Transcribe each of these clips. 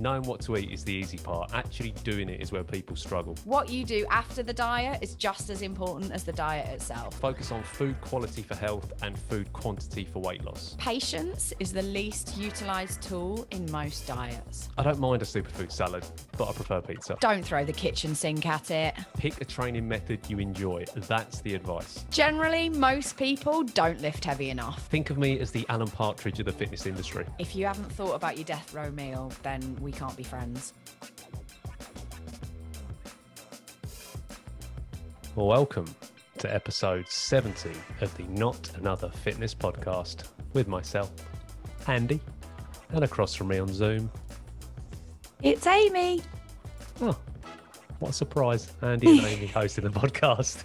Knowing what to eat is the easy part. Actually doing it is where people struggle. What you do after the diet is just as important as the diet itself. Focus on food quality for health and food quantity for weight loss. Patience is the least utilised tool in most diets. I don't mind a superfood salad, but I prefer pizza. Don't throw the kitchen sink at it. Pick a training method you enjoy. That's the advice. Generally, most people don't lift heavy enough. Think of me as the Alan Partridge of the fitness industry. If you haven't thought about your death row meal, then we can't be friends. Welcome to episode 70 of the Not Another Fitness podcast with myself, Andy, and across from me on Zoom, it's Amy. Oh, what a surprise. Andy and Amy hosting the podcast.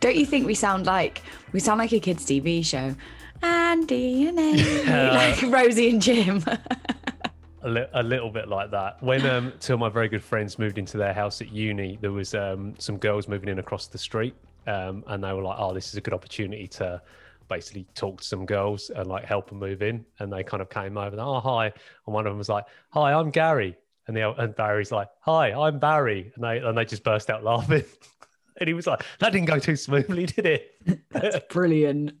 Don't you think we sound like a kids' TV show? Andy and Amy, like Rosie and Jim. A little bit like that. When two of my very good friends moved into their house at uni, there was some girls moving in across the street, and they were like, "Oh, this is a good opportunity to basically talk to some girls and like help them move in." And they kind of came over, "Oh, hi," and one of them was like, "Hi, I'm Gary," and Barry's like, "Hi, I'm Barry," and they just burst out laughing. And he was like, "That didn't go too smoothly, did it?" That's brilliant.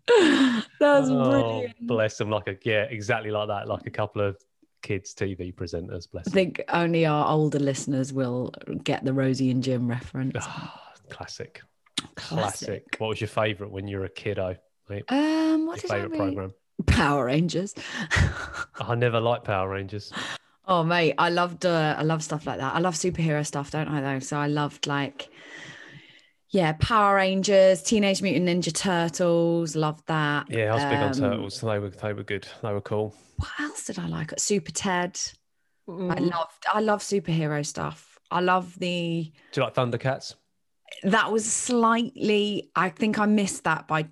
Brilliant. Bless them. Exactly like that. Like a couple of kids' TV presenters. Bless them. I think only our older listeners will get the Rosie and Jim reference. Oh, classic. What was your favourite when you were a kiddo, mate? What was your favourite programme? Power Rangers. I never liked Power Rangers. Oh, mate, I love stuff like that. I love superhero stuff, don't I, though? So I loved Power Rangers, Teenage Mutant Ninja Turtles, loved that. Yeah, I was big on Turtles. They were good. They were cool. What else did I like? Super Ted. Mm. I love superhero stuff. Do you like Thundercats? That was slightly, I think I missed that by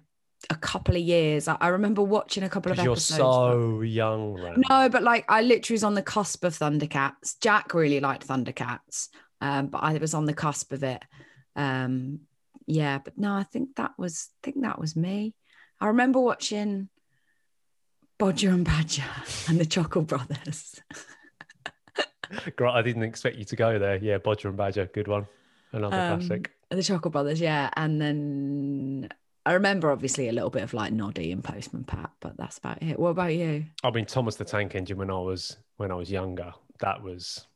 a couple of years. I remember watching a couple of episodes. You're so young, right? No, but I literally was on the cusp of Thundercats. Jack really liked Thundercats, but I was on the cusp of it. But no, I think that was me. I remember watching Bodger and Badger and the Chockle Brothers. Great, I didn't expect you to go there. Yeah, Bodger and Badger, good one, another classic. The Chockle Brothers, yeah, and then I remember obviously a little bit of Noddy and Postman Pat, but that's about it. What about you? I mean, Thomas the Tank Engine when I was younger. That was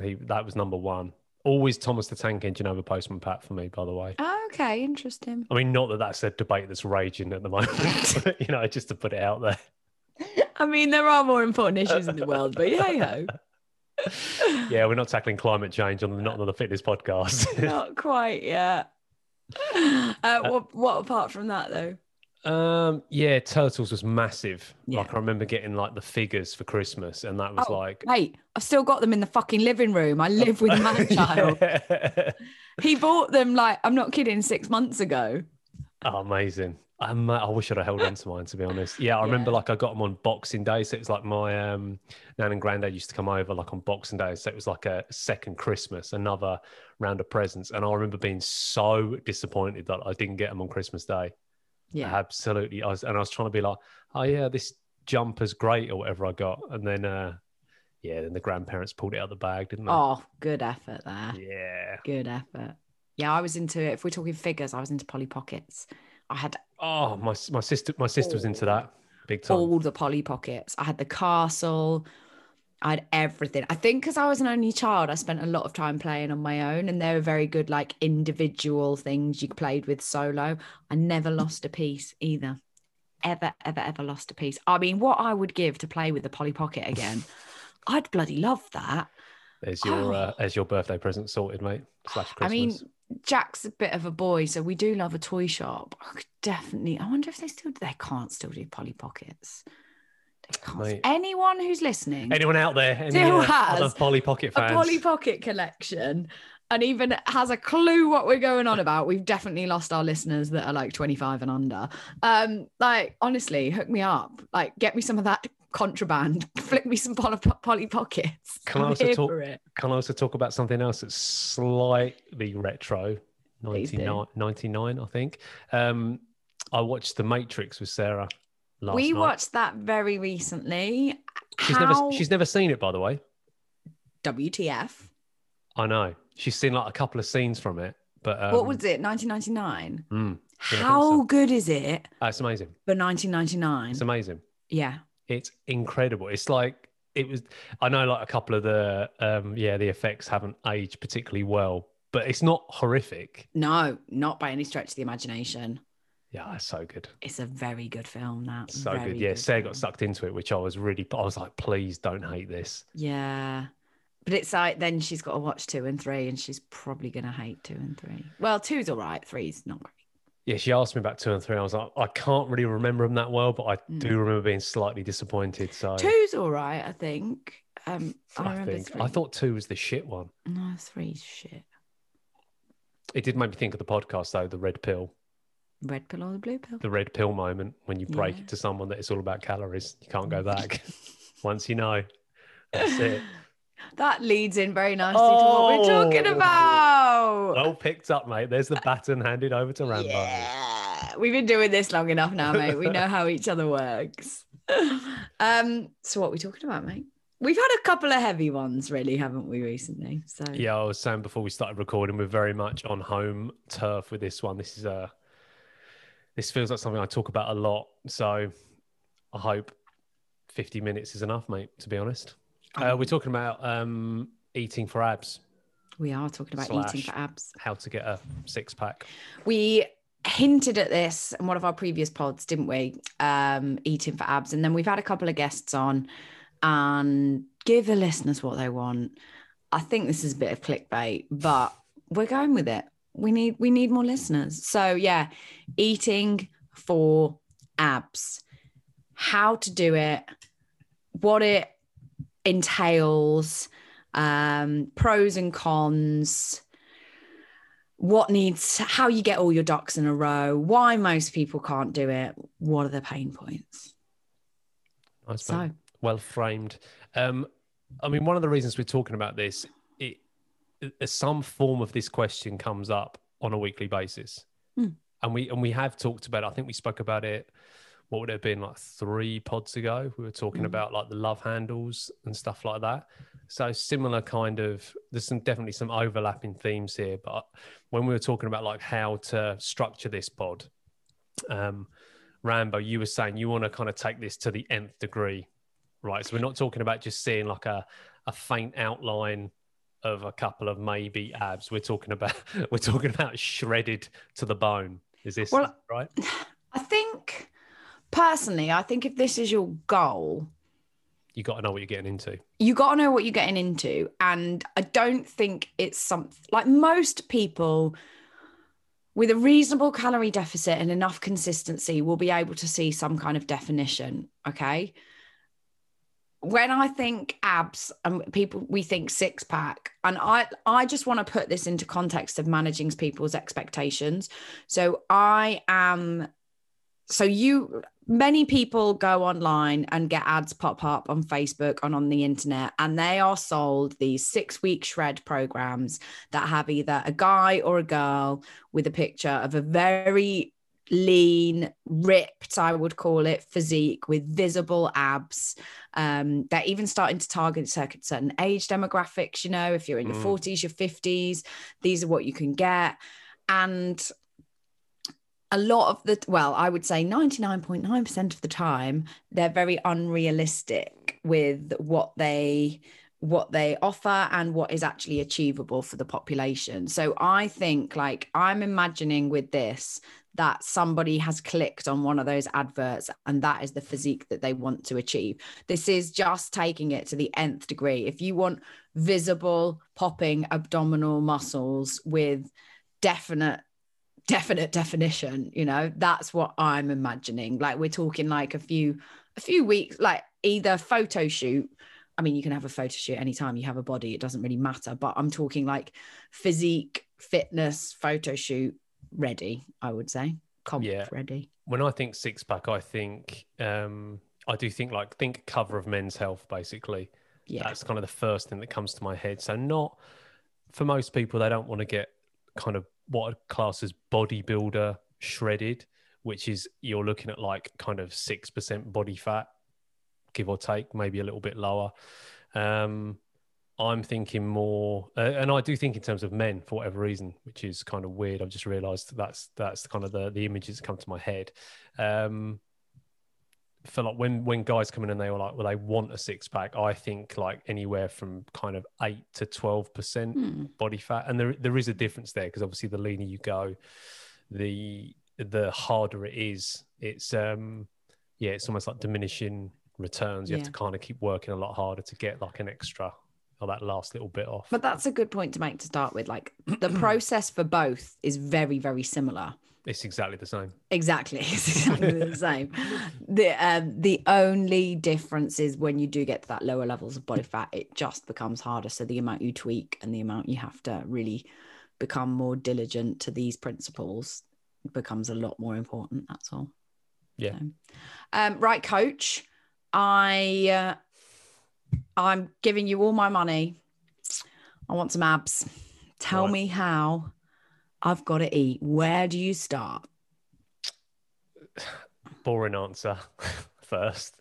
number one. Always Thomas the Tank Engine over Postman Pat for me, by the way. Oh, okay, interesting. I mean, not that that's a debate that's raging at the moment, but, just to put it out there. I mean, there are more important issues in the world, but hey-ho. Yeah, we're not tackling climate change on the Not Another Fitness podcast. Not quite yet. What apart from that, though? Turtles was massive. Yeah. I remember getting the figures for Christmas, and that was Wait, I've still got them in the fucking living room. I live with my child. Yeah. He bought them, I'm not kidding, 6 months ago. Oh, amazing. I wish I'd have held on to mine, to be honest. Yeah, I remember I got them on Boxing Day, so it was my Nan and Grandad used to come over on Boxing Day, so it was a second Christmas, another round of presents. And I remember being so disappointed that I didn't get them on Christmas Day. Yeah, absolutely. I was trying to be like, "Oh yeah, this jumper's great," or whatever I got, and then then the grandparents pulled it out of the bag, didn't they? Oh, good effort there. Yeah, good effort. Yeah, I was into it. If we're talking figures, I was into Polly Pockets. I had my sister was into that big time. All the Polly Pockets. I had the castle. I had everything. I think because I was an only child, I spent a lot of time playing on my own, and they were very good, individual things you played with solo. I never lost a piece either. Ever, ever, ever lost a piece. I mean, what I would give to play with the Polly Pocket again. I'd bloody love that. There's your birthday present sorted, mate. /Christmas. I mean, Jack's a bit of a boy, so we do love a toy shop. I could definitely, I wonder if they can't still do Polly Pockets. Anyone who's listening, anyone out there who has other Polly Pocket fans, a Polly Pocket collection, and even has a clue what we're going on about, we've definitely lost our listeners that are 25 and under. Honestly, hook me up. Get me some of that contraband. Flick me some Polly Pockets. Can I also talk about something else that's slightly retro? 99, I think. I watched The Matrix with Sarah. We watched that very recently. She's never seen it, by the way. WTF. I know. She's seen like a couple of scenes from it. But what was it? 1999? Yeah, how good is it? It's amazing. For 1999. It's amazing. Yeah. It's incredible. It's like, it was, I know like a couple of the, the effects haven't aged particularly well, but it's not horrific. No, not by any stretch of the imagination. Yeah, it's so good. It's a very good film, that. So very good. Yeah, Sarah got sucked into it, which I was like, please don't hate this. Yeah. But it's like, then she's got to watch 2 and 3, and she's probably going to hate 2 and 3. Well, 2's all right. 3's not great. Yeah, she asked me about 2 and 3. I was like, I can't really remember them that well, but I do remember being slightly disappointed. So 2's all right, I think. I remember 3. I thought 2 was the shit one. No, 3's shit. It did make me think of the podcast, though, the red pill. Red pill or the blue pill? The red pill moment when you break it to someone that it's all about calories. You can't go back. Once you know, that's it. That leads in very nicely to what we're talking about. Well picked up, mate. There's the baton handed over to Rambo. Yeah. We've been doing this long enough now, mate. We know how each other works. So what are we talking about, mate? We've had a couple of heavy ones, really, haven't we, recently? So yeah, I was saying before we started recording, we're very much on home turf with this one. This is this feels like something I talk about a lot. So I hope 50 minutes is enough, mate, to be honest. We're talking about eating for abs. We are talking about eating for abs. How to get a six-pack. We hinted at this in one of our previous pods, didn't we? Eating for abs. And then we've had a couple of guests on and give the listeners what they want. I think this is a bit of clickbait, but we're going with it. We need more listeners. So, yeah, eating for abs. How to do it. What it entails, pros and cons, how you get all your ducks in a row, why most people can't do it, what are the pain points. Nice, so well framed. I mean, one of the reasons we're talking about this, some form of this question comes up on a weekly basis, and we have talked about it. I think we spoke about it. What would it have been, like 3 pods ago? We were talking about like the love handles and stuff like that. So similar kind of, there's definitely some overlapping themes here. But when we were talking about like how to structure this pod, Rambo, you were saying you want to kind of take this to the nth degree, right? So we're not talking about just seeing like a faint outline of a couple of maybe abs. We're talking about shredded to the bone. Is this right? I think, personally, I think if this is your goal, you got to know what you're getting into. And I don't think it's something like most people with a reasonable calorie deficit and enough consistency will be able to see some kind of definition. Okay. When I think abs and people, we think six pack, and I just want to put this into context of managing people's expectations. Many people go online and get ads pop up on Facebook and on the internet, and they are sold these 6-week shred programs that have either a guy or a girl with a picture of a very lean, ripped, I would call it, physique with visible abs. They're even starting to target certain age demographics. You know, if you're in your 40s, your 50s, these are what you can get. And a lot of I would say 99.9% of the time, they're very unrealistic with what they offer and what is actually achievable for the population. So I think, like, I'm imagining with this that somebody has clicked on one of those adverts and that is the physique that they want to achieve. This is just taking it to the nth degree. If you want visible, popping abdominal muscles with definite definition, you know, that's what I'm imagining. Like, we're talking like a few weeks, like either photo shoot. I mean, you can have a photo shoot anytime you have a body, it doesn't really matter, but I'm talking like physique, fitness, photo shoot ready, I would say. Ready. When I think six pack, I think, I do think like, think cover of Men's Health, basically. Yeah. That's kind of the first thing that comes to my head. So not, for most people, they don't want to get kind of what a class as bodybuilder shredded, which is you're looking at like kind of 6% body fat, give or take, maybe a little bit lower. I'm thinking more, and I do think in terms of men for whatever reason, which is kind of weird. I've just realised that's kind of the images that come to my head. For like when guys come in and they were like, well, they want a six pack. I think like anywhere from kind of 8 to 12% body fat, and there is a difference there because obviously the leaner you go, the harder it is. It's it's almost like diminishing returns. You have to kind of keep working a lot harder to get like an extra or that last little bit off. But that's a good point to make to start with. Like the process for both is very, very similar. It's exactly the same. Exactly. It's exactly the same. The only difference is when you do get to that lower levels of body fat, it just becomes harder. So the amount you tweak and the amount you have to really become more diligent to these principles becomes a lot more important. That's all. Yeah. So, right, coach. I'm giving you all my money. I want some abs. Tell me how I've got to eat. Where do you start? Boring answer. First,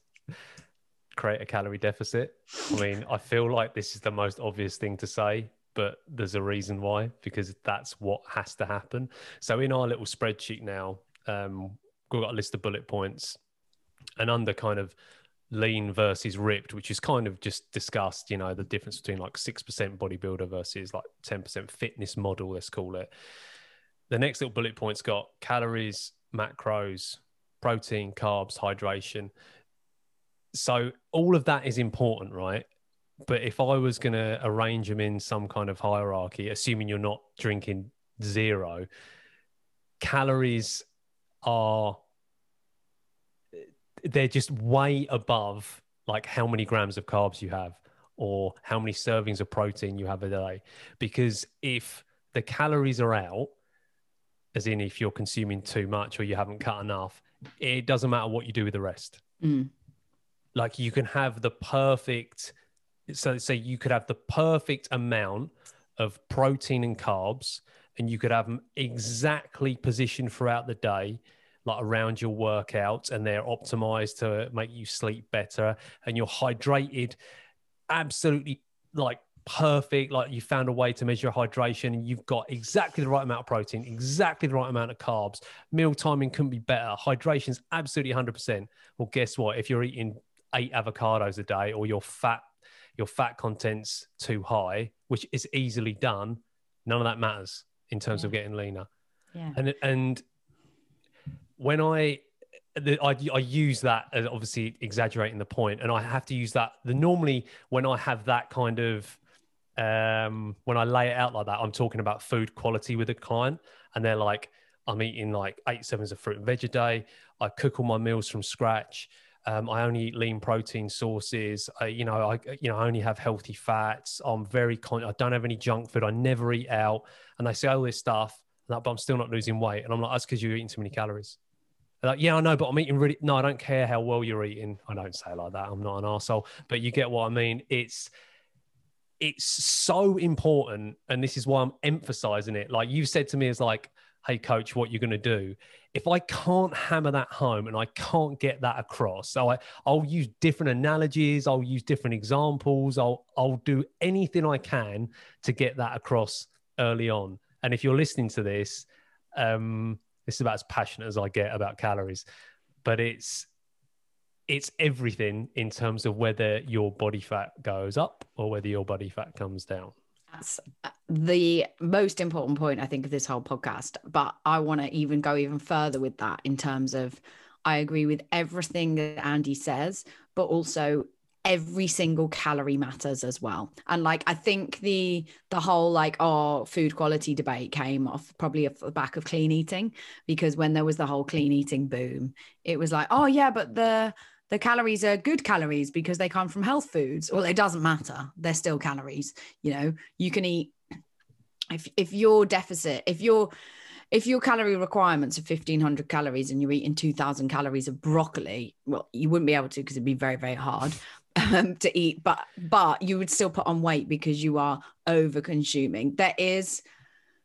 create a calorie deficit. I mean, I feel like this is the most obvious thing to say, but there's a reason why, because that's what has to happen. So in our little spreadsheet now, we've got a list of bullet points, and under kind of lean versus ripped, which is kind of just discussed, you know, the difference between like 6% bodybuilder versus like 10% fitness model, let's call it. The next little bullet point's got calories, macros, protein, carbs, hydration. So all of that is important, right? But if I was going to arrange them in some kind of hierarchy, assuming you're not drinking zero, calories are... they're just way above like how many grams of carbs you have or how many servings of protein you have a day. Because if the calories are out, as in if you're consuming too much or you haven't cut enough, it doesn't matter what you do with the rest. Like you can have the perfect... So you could have the perfect amount of protein and carbs, and you could have them exactly positioned throughout the day, like around your workouts, and they're optimized to make you sleep better, and you're hydrated absolutely like perfect. Like you found a way to measure hydration, and you've got exactly the right amount of protein, exactly the right amount of carbs. Meal timing couldn't be better. Hydration's absolutely 100%. Well, guess what? If you're eating 8 avocados a day, or your fat content's too high, which is easily done, none of that matters in terms of getting leaner. Yeah. And when I use that as obviously exaggerating the point, and I have to use that. Normally when I have that kind of, when I lay it out like that, I'm talking about food quality with a client, and they're like, I'm eating like 8 servings of fruit and veg a day. I cook all my meals from scratch. I only eat lean protein sources. I only have healthy fats. I'm very I don't have any junk food. I never eat out. And they say all this stuff, but I'm still not losing weight. And I'm like, that's because you're eating too many calories. They're like, yeah, I know, but I'm eating really... No, I don't care how well you're eating. I don't say it like that. I'm not an arsehole. But you get what I mean. It's so important. And this is why I'm emphasizing it. Like you said to me, is like, hey coach, what you're going to do. If I can't hammer that home and I can't get that across, so I'll use different analogies, I'll use different examples, I'll do anything I can to get that across early on. And if you're listening to this, this is about as passionate as I get about calories, but it's everything in terms of whether your body fat goes up or whether your body fat comes down. That's the most important point, I think, of this whole podcast. But I want to even go even further with that in terms of, I agree with everything that Andy says, but also every single calorie matters as well. And like, I think the whole like, food quality debate came off probably off the back of clean eating, because when there was the whole clean eating boom, it was like, oh yeah, but the calories are good calories because they come from health foods. Well, it doesn't matter. They're still calories. You know, you can eat if your calorie requirements are 1,500 calories and you're eating 2,000 calories of broccoli, well, you wouldn't be able to, because it'd be very, very hard to eat, but you would still put on weight because you are over consuming. There is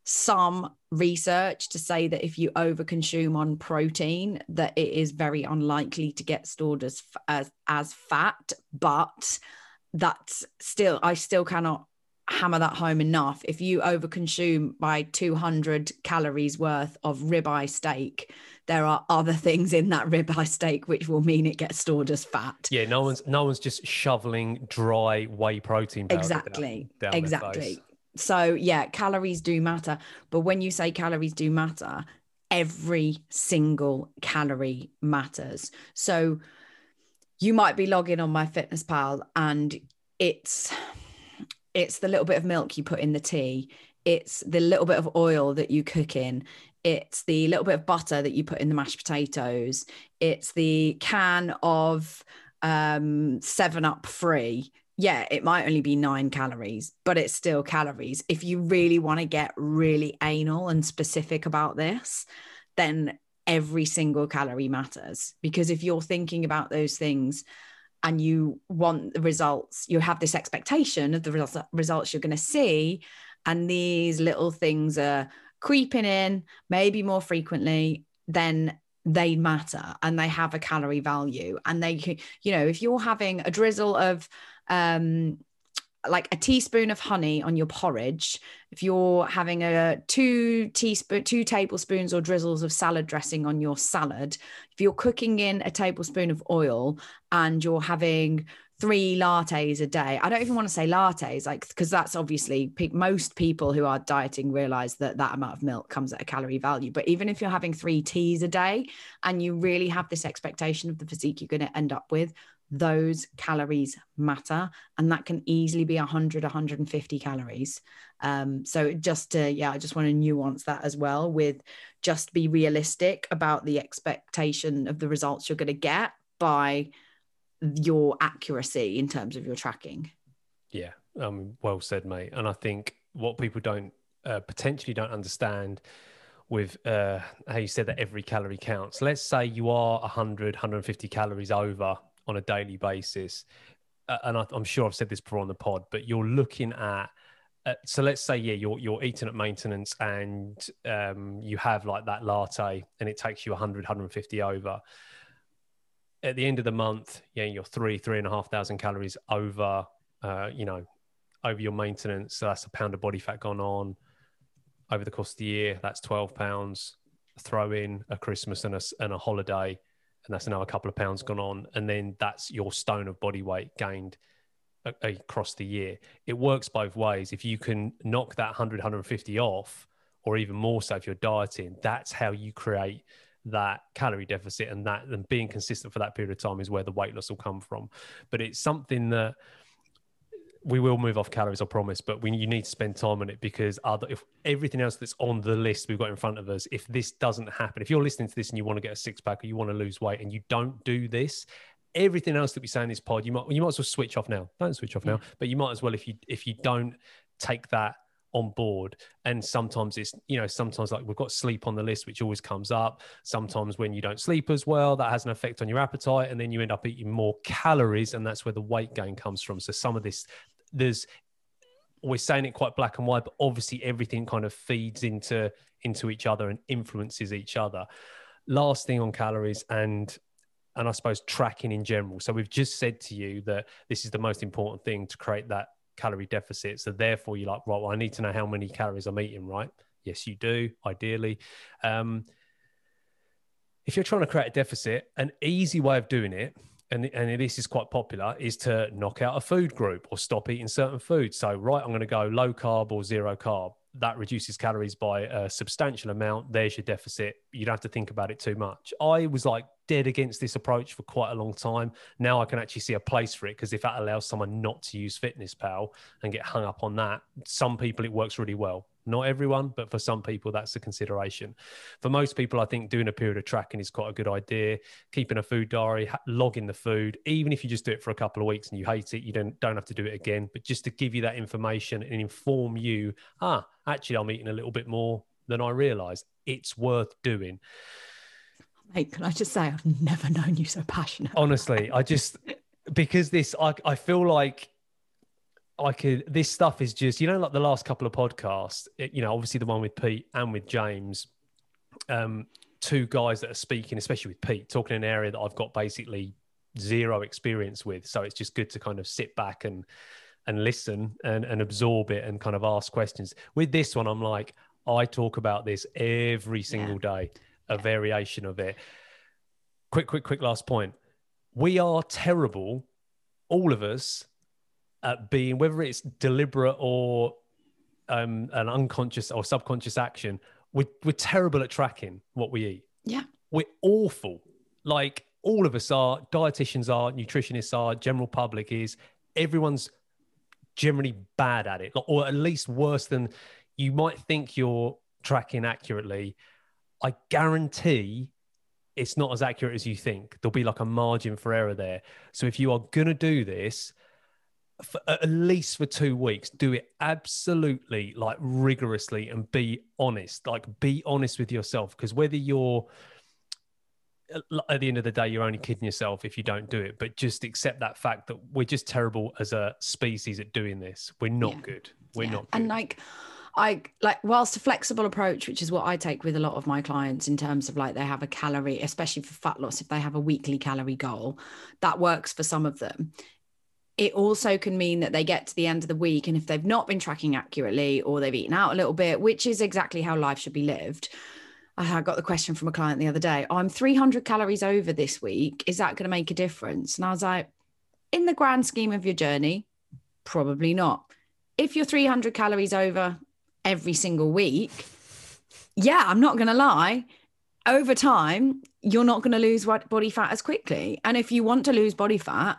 some research to say that if you overconsume on protein, that it is very unlikely to get stored as fat, but that's still, I still cannot hammer that home enough. If you overconsume by 200 calories worth of ribeye steak, there are other things in that ribeye steak which will mean it gets stored as fat. Yeah, no one's just shoveling dry whey protein powder down. So yeah, calories do matter. But when you say calories do matter, every single calorie matters. So you might be logging on MyFitnessPal and it's the little bit of milk you put in the tea. It's the little bit of oil that you cook in. It's the little bit of butter that you put in the mashed potatoes. It's the can of 7-Up Free. Yeah, it might only be 9 calories, but it's still calories. If you really want to get really anal and specific about this, then every single calorie matters. Because if you're thinking about those things and you want the results, you have this expectation of the results you're going to see, and these little things are creeping in maybe more frequently, then they matter and they have a calorie value. And they can, you know, if you're having a drizzle of like a teaspoon of honey on your porridge, if you're having a 2 tablespoons or drizzles of salad dressing on your salad, if you're cooking in a tablespoon of oil and you're having 3 lattes a day, I don't even want to say lattes, like, because that's obviously most people who are dieting realize that that amount of milk comes at a calorie value. But even if you're having 3 teas a day and you really have this expectation of the physique you're going to end up with, those calories matter, and that can easily be 100, 150 calories. So just to, yeah, I just want to nuance that as well with just be realistic about the expectation of the results you're going to get by your accuracy in terms of your tracking. Yeah, well said, mate. And I think what people don't potentially don't understand with how you said that every calorie counts. Let's say you are 100, 150 calories over on a daily basis, and I'm sure I've said this before on the pod, but you're looking at so let's say, yeah, you're eating at maintenance and you have like that latte and it takes you 100, 150 over. At the end of the month, yeah, you're 3,500 calories over, over your maintenance. So that's a pound of body fat gone on over the course of the year. That's 12 pounds. Throw in a Christmas and a holiday, and that's another couple of pounds gone on. And then that's your stone of body weight gained across the year. It works both ways. If you can knock that 100, 150 off, or even more so if you're dieting, that's how you create that calorie deficit. And that, and being consistent for that period of time is where the weight loss will come from. But it's something that we will move off calories, I promise, but you need to spend time on it, because if everything else that's on the list we've got in front of us, if this doesn't happen, if you're listening to this and you want to get a six-pack or you want to lose weight and you don't do this, everything else that we say in this pod, you might as well switch off now. Don't switch off now, but you might as well if you don't take that on board. And sometimes it's, sometimes like we've got sleep on the list, which always comes up. Sometimes when you don't sleep as well, that has an effect on your appetite, and then you end up eating more calories, and that's where the weight gain comes from. So some of this, we're saying it quite black and white, but obviously everything kind of feeds into each other and influences each other. Last thing on calories and I suppose tracking in general. So we've just said to you that this is the most important thing to create that calorie deficit. So therefore you're like, right, well, I need to know how many calories I'm eating, right? Yes, you do, ideally. If you're trying to create a deficit, an easy way of doing it, and this is quite popular, is to knock out a food group or stop eating certain foods. So, right, I'm going to go low carb or zero carb. That reduces calories by a substantial amount. There's your deficit. You don't have to think about it too much. I was like dead against this approach for quite a long time. Now I can actually see a place for it, because if that allows someone not to use FitnessPal and get hung up on that, some people it works really well. Not everyone, but for some people, that's a consideration. For most people, I think doing a period of tracking is quite a good idea. Keeping a food diary, logging the food, even if you just do it for a couple of weeks and you hate it, you don't have to do it again, but just to give you that information and inform you, actually, I'm eating a little bit more than I realised. It's worth doing. Mate, can I just say, I've never known you so passionate. Honestly, I feel like, this stuff is just, like the last couple of podcasts, obviously the one with Pete and with James, two guys that are speaking, especially with Pete, talking in an area that I've got basically zero experience with. So it's just good to kind of sit back and listen and absorb it and kind of ask questions. With this one, I'm like, I talk about this every single day, a variation of it. Quick last point. We are terrible, all of us, at being, whether it's deliberate or an unconscious or subconscious action, we're terrible at tracking what we eat. Yeah. We're awful. Like, all of us are, dietitians are, nutritionists are, general public is, everyone's generally bad at it, or at least worse than you might think you're tracking accurately. I guarantee it's not as accurate as you think. There'll be like a margin for error there. So if you are going to do this, for at least for 2 weeks, do it absolutely, like, rigorously, and be honest. Like, be honest with yourself, because whether you're, at the end of the day, you're only kidding yourself if you don't do it. But just accept that fact that we're just terrible as a species at doing this. We're not good. We're not good. And like whilst a flexible approach, which is what I take with a lot of my clients, in terms of like they have a calorie, especially for fat loss, if they have a weekly calorie goal, that works for some of them. It also can mean that they get to the end of the week, and if they've not been tracking accurately, or they've eaten out a little bit, which is exactly how life should be lived. I got the question from a client the other day, I'm 300 calories over this week. Is that going to make a difference? And I was like, in the grand scheme of your journey, probably not. If you're 300 calories over every single week, yeah, I'm not going to lie, over time, you're not going to lose body fat as quickly. And if you want to lose body fat,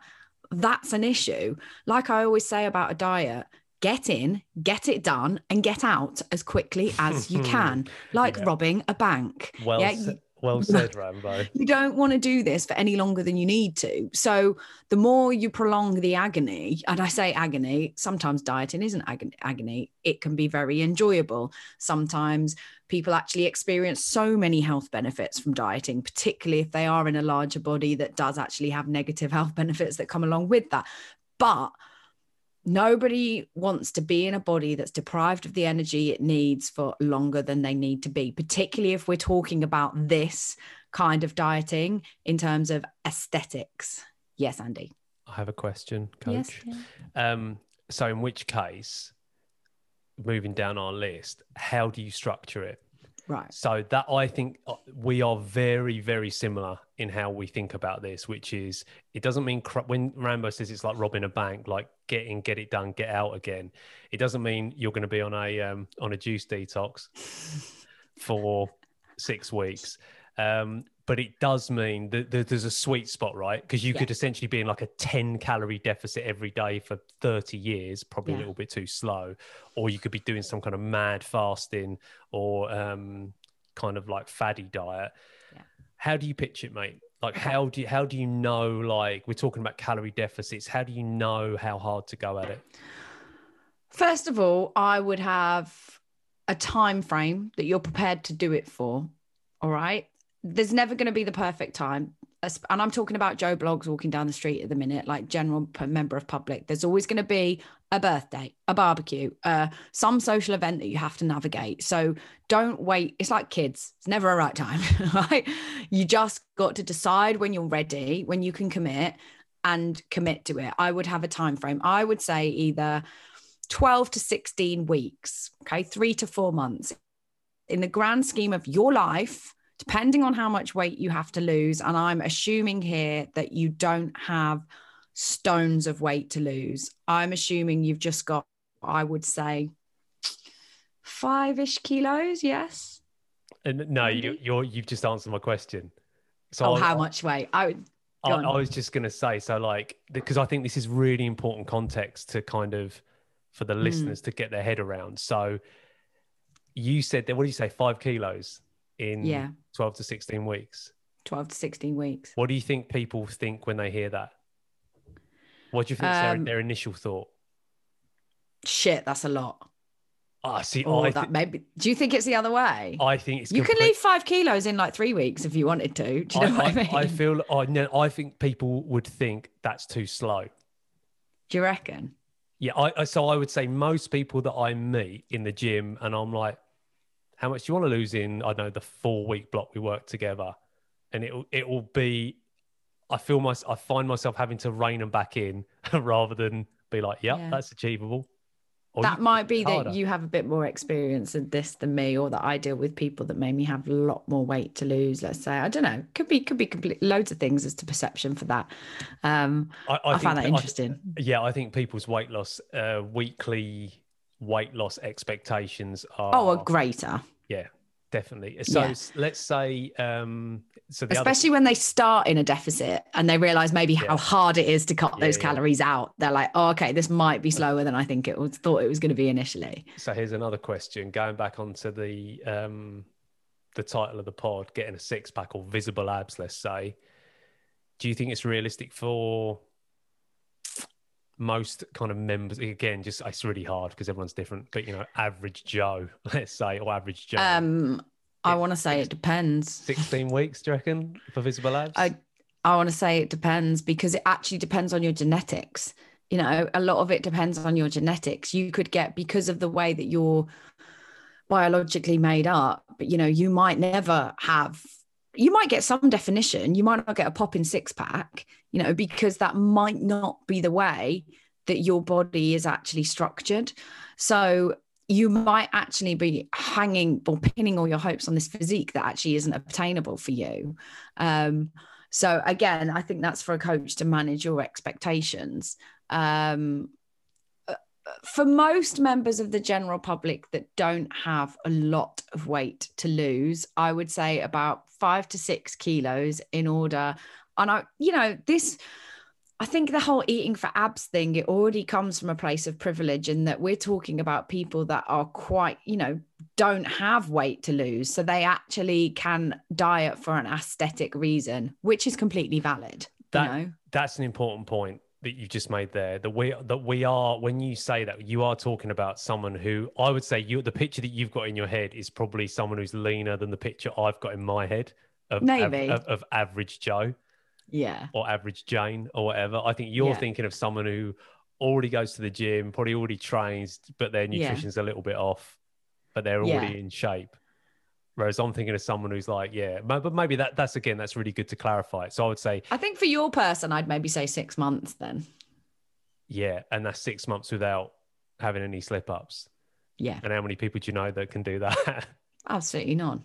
that's an issue. Like I always say about a diet, get in, get it done, and get out as quickly as you can, like robbing a bank. Well said, Rambo. You don't want to do this for any longer than you need to. So the more you prolong the agony, and I say agony, sometimes dieting isn't agony. It can be very enjoyable. Sometimes people actually experience so many health benefits from dieting, particularly if they are in a larger body that does actually have negative health benefits that come along with that. But nobody wants to be in a body that's deprived of the energy it needs for longer than they need to be, particularly if we're talking about this kind of dieting in terms of aesthetics. Yes, Andy. I have a question, Coach. Yes, yeah. So in which case, moving down our list, how do you structure it? Right. So that, I think we are very, very similar in how we think about this, which is, it doesn't mean when Rambo says it's like robbing a bank, like get in, get it done, get out again. It doesn't mean you're going to be on a juice detox for 6 weeks. But it does mean that there's a sweet spot, right? Because you could essentially be in like a 10 calorie deficit every day for 30 years, probably a little bit too slow. Or you could be doing some kind of mad fasting or kind of like faddy diet. Yeah. How do you pitch it, mate? Like, how do you know, like, we're talking about calorie deficits, how do you know how hard to go at it? First of all, I would have a time frame that you're prepared to do it for, all right? There's never going to be the perfect time. And I'm talking about Joe Bloggs walking down the street at the minute, like general member of public. There's always going to be a birthday, a barbecue, some social event that you have to navigate. So don't wait. It's like kids. It's never a right time, right? You just got to decide when you're ready, when you can commit, and commit to it. I would have a time frame. I would say either 12 to 16 weeks, okay, 3 to 4 months. In the grand scheme of your life, depending on how much weight you have to lose, and I'm assuming here that you don't have stones of weight to lose. I'm assuming you've just got, I would say, 5-ish kilos, yes? And no, you've just answered my question. So how much weight? I was just going to say, so like, because I think this is really important context to kind of, for the listeners to get their head around. So you said that, what did you say, 5 kilos? In 12 to 16 weeks. 12 to 16 weeks. What do you think people think when they hear that? What do you think is their initial thought? Shit, that's a lot. Oh, see, that maybe. Do you think it's the other way? I think it's. You can leave 5 kilos in like 3 weeks if you wanted to. Do you know what I mean? I feel. I think people would think that's too slow. Do you reckon? Yeah. So I would say most people that I meet in the gym, and I'm like, how much do you want to lose in, I don't know, the 4-week block we work together? And it will be, I find myself having to rein them back in rather than be like, yeah, that's achievable. Or that might be harder. That you have a bit more experience in this than me, or that I deal with people that maybe have a lot more weight to lose, let's say. I don't know. Could be complete loads of things as to perception for that. I find that interesting. I think people's weight loss, weekly weight loss expectations are greater. Yeah. Definitely. So let's say, especially when they start in a deficit and they realize maybe how hard it is to cut those calories out. They're like, oh, okay, this might be slower than I think thought it was going to be initially. So here's another question, going back onto the title of the pod, getting a six pack or visible abs, let's say, do you think it's realistic for most kind of members? Again, just it's really hard because everyone's different, but average Joe, let's say, or average Joe. I want to say it depends. 16 weeks, do you reckon, for visible abs? I want to say it depends, because it actually depends on your genetics. A lot of it depends on your genetics. You could get, because of the way that you're biologically made up, but you might never have. You might get some definition. You might not get a popping six pack, because that might not be the way that your body is actually structured. So you might actually be hanging or pinning all your hopes on this physique that actually isn't obtainable for you. So again, I think that's for a coach to manage your expectations. For most members of the general public that don't have a lot of weight to lose, I would say about 5 to 6 kilos in order. And I think the whole eating for abs thing, it already comes from a place of privilege, in that we're talking about people that are quite, don't have weight to lose. So they actually can diet for an aesthetic reason, which is completely valid. That's an important point that you just made there, that we are, when you say that, you are talking about someone who, I would say, the picture that you've got in your head is probably someone who's leaner than the picture I've got in my head of average Joe, or average Jane, or whatever. I think you're thinking of someone who already goes to the gym, probably already trains, but their nutrition's a little bit off, but they're already in shape. Whereas I'm thinking of someone who's like, but maybe that's really good to clarify it. So I would say, I think for your person, I'd maybe say 6 months then. Yeah. And that's 6 months without having any slip ups. Yeah. And how many people do you know that can do that? Absolutely none.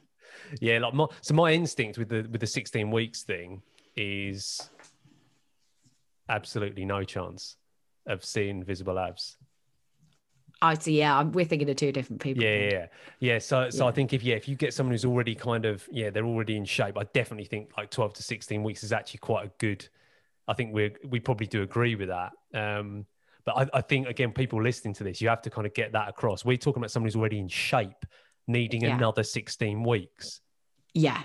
Yeah. Like my instinct with the 16 weeks thing is absolutely no chance of seeing visible abs. I see. Yeah, we're thinking of two different people. Yeah. So I think if you get someone who's already kind of they're already in shape, I definitely think like 12 to 16 weeks is actually quite a good. I think we probably do agree with that. But I think again, people listening to this, you have to kind of get that across. We're talking about someone who's already in shape, needing another 16 weeks. Yeah,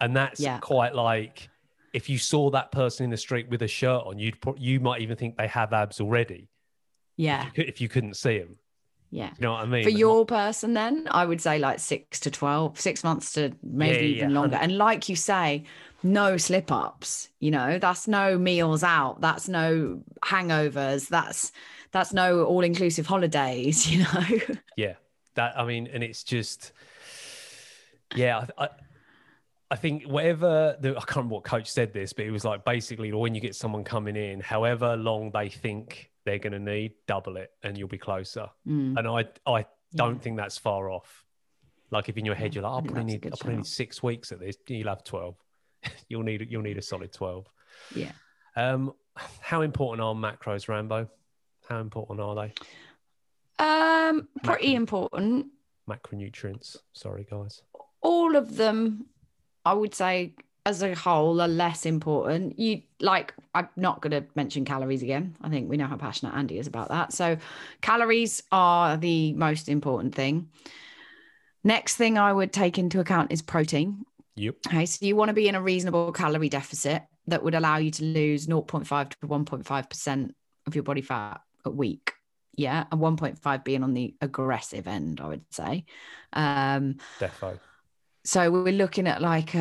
and that's quite like, if you saw that person in the street with a shirt on, you might even think they have abs already. Yeah, if you couldn't see them. Yeah. You know what I mean? For your person then, I would say like 6 to 12, 6 months to maybe even longer. And like you say, no slip-ups, that's no meals out, that's no hangovers, that's no all-inclusive holidays, Yeah. That, I mean, and it's just, I think whatever, I can't remember what coach said this, but it was like basically when you get someone coming in, however long they think they're going to need, double it and you'll be closer. And I don't think that's far off. Like if in your head you're like, I probably need 6 weeks at this, you'll have 12. you'll need a solid 12. Yeah. How important are macros, Rambo? How important are they? Pretty important. Macronutrients. Sorry, guys. All of them, I would say, as a whole, are less important. I'm not going to mention calories again. I think we know how passionate Andy is about that. So calories are the most important thing. Next thing I would take into account is protein. Yep. Okay, so you want to be in a reasonable calorie deficit that would allow you to lose 0.5 to 1.5% of your body fat a week. Yeah, and 1.5 being on the aggressive end, I would say. Definitely. So we're looking at like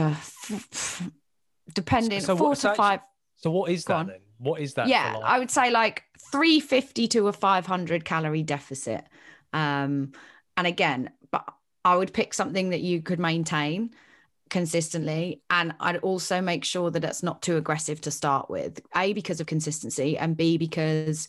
depending 4 to 5. So what is that then? What is that? Yeah, like? I would say like 350 to a 500 calorie deficit. And again, but I would pick something that you could maintain. consistently. And I'd also make sure that it's not too aggressive to start with, A, because of consistency, and B, because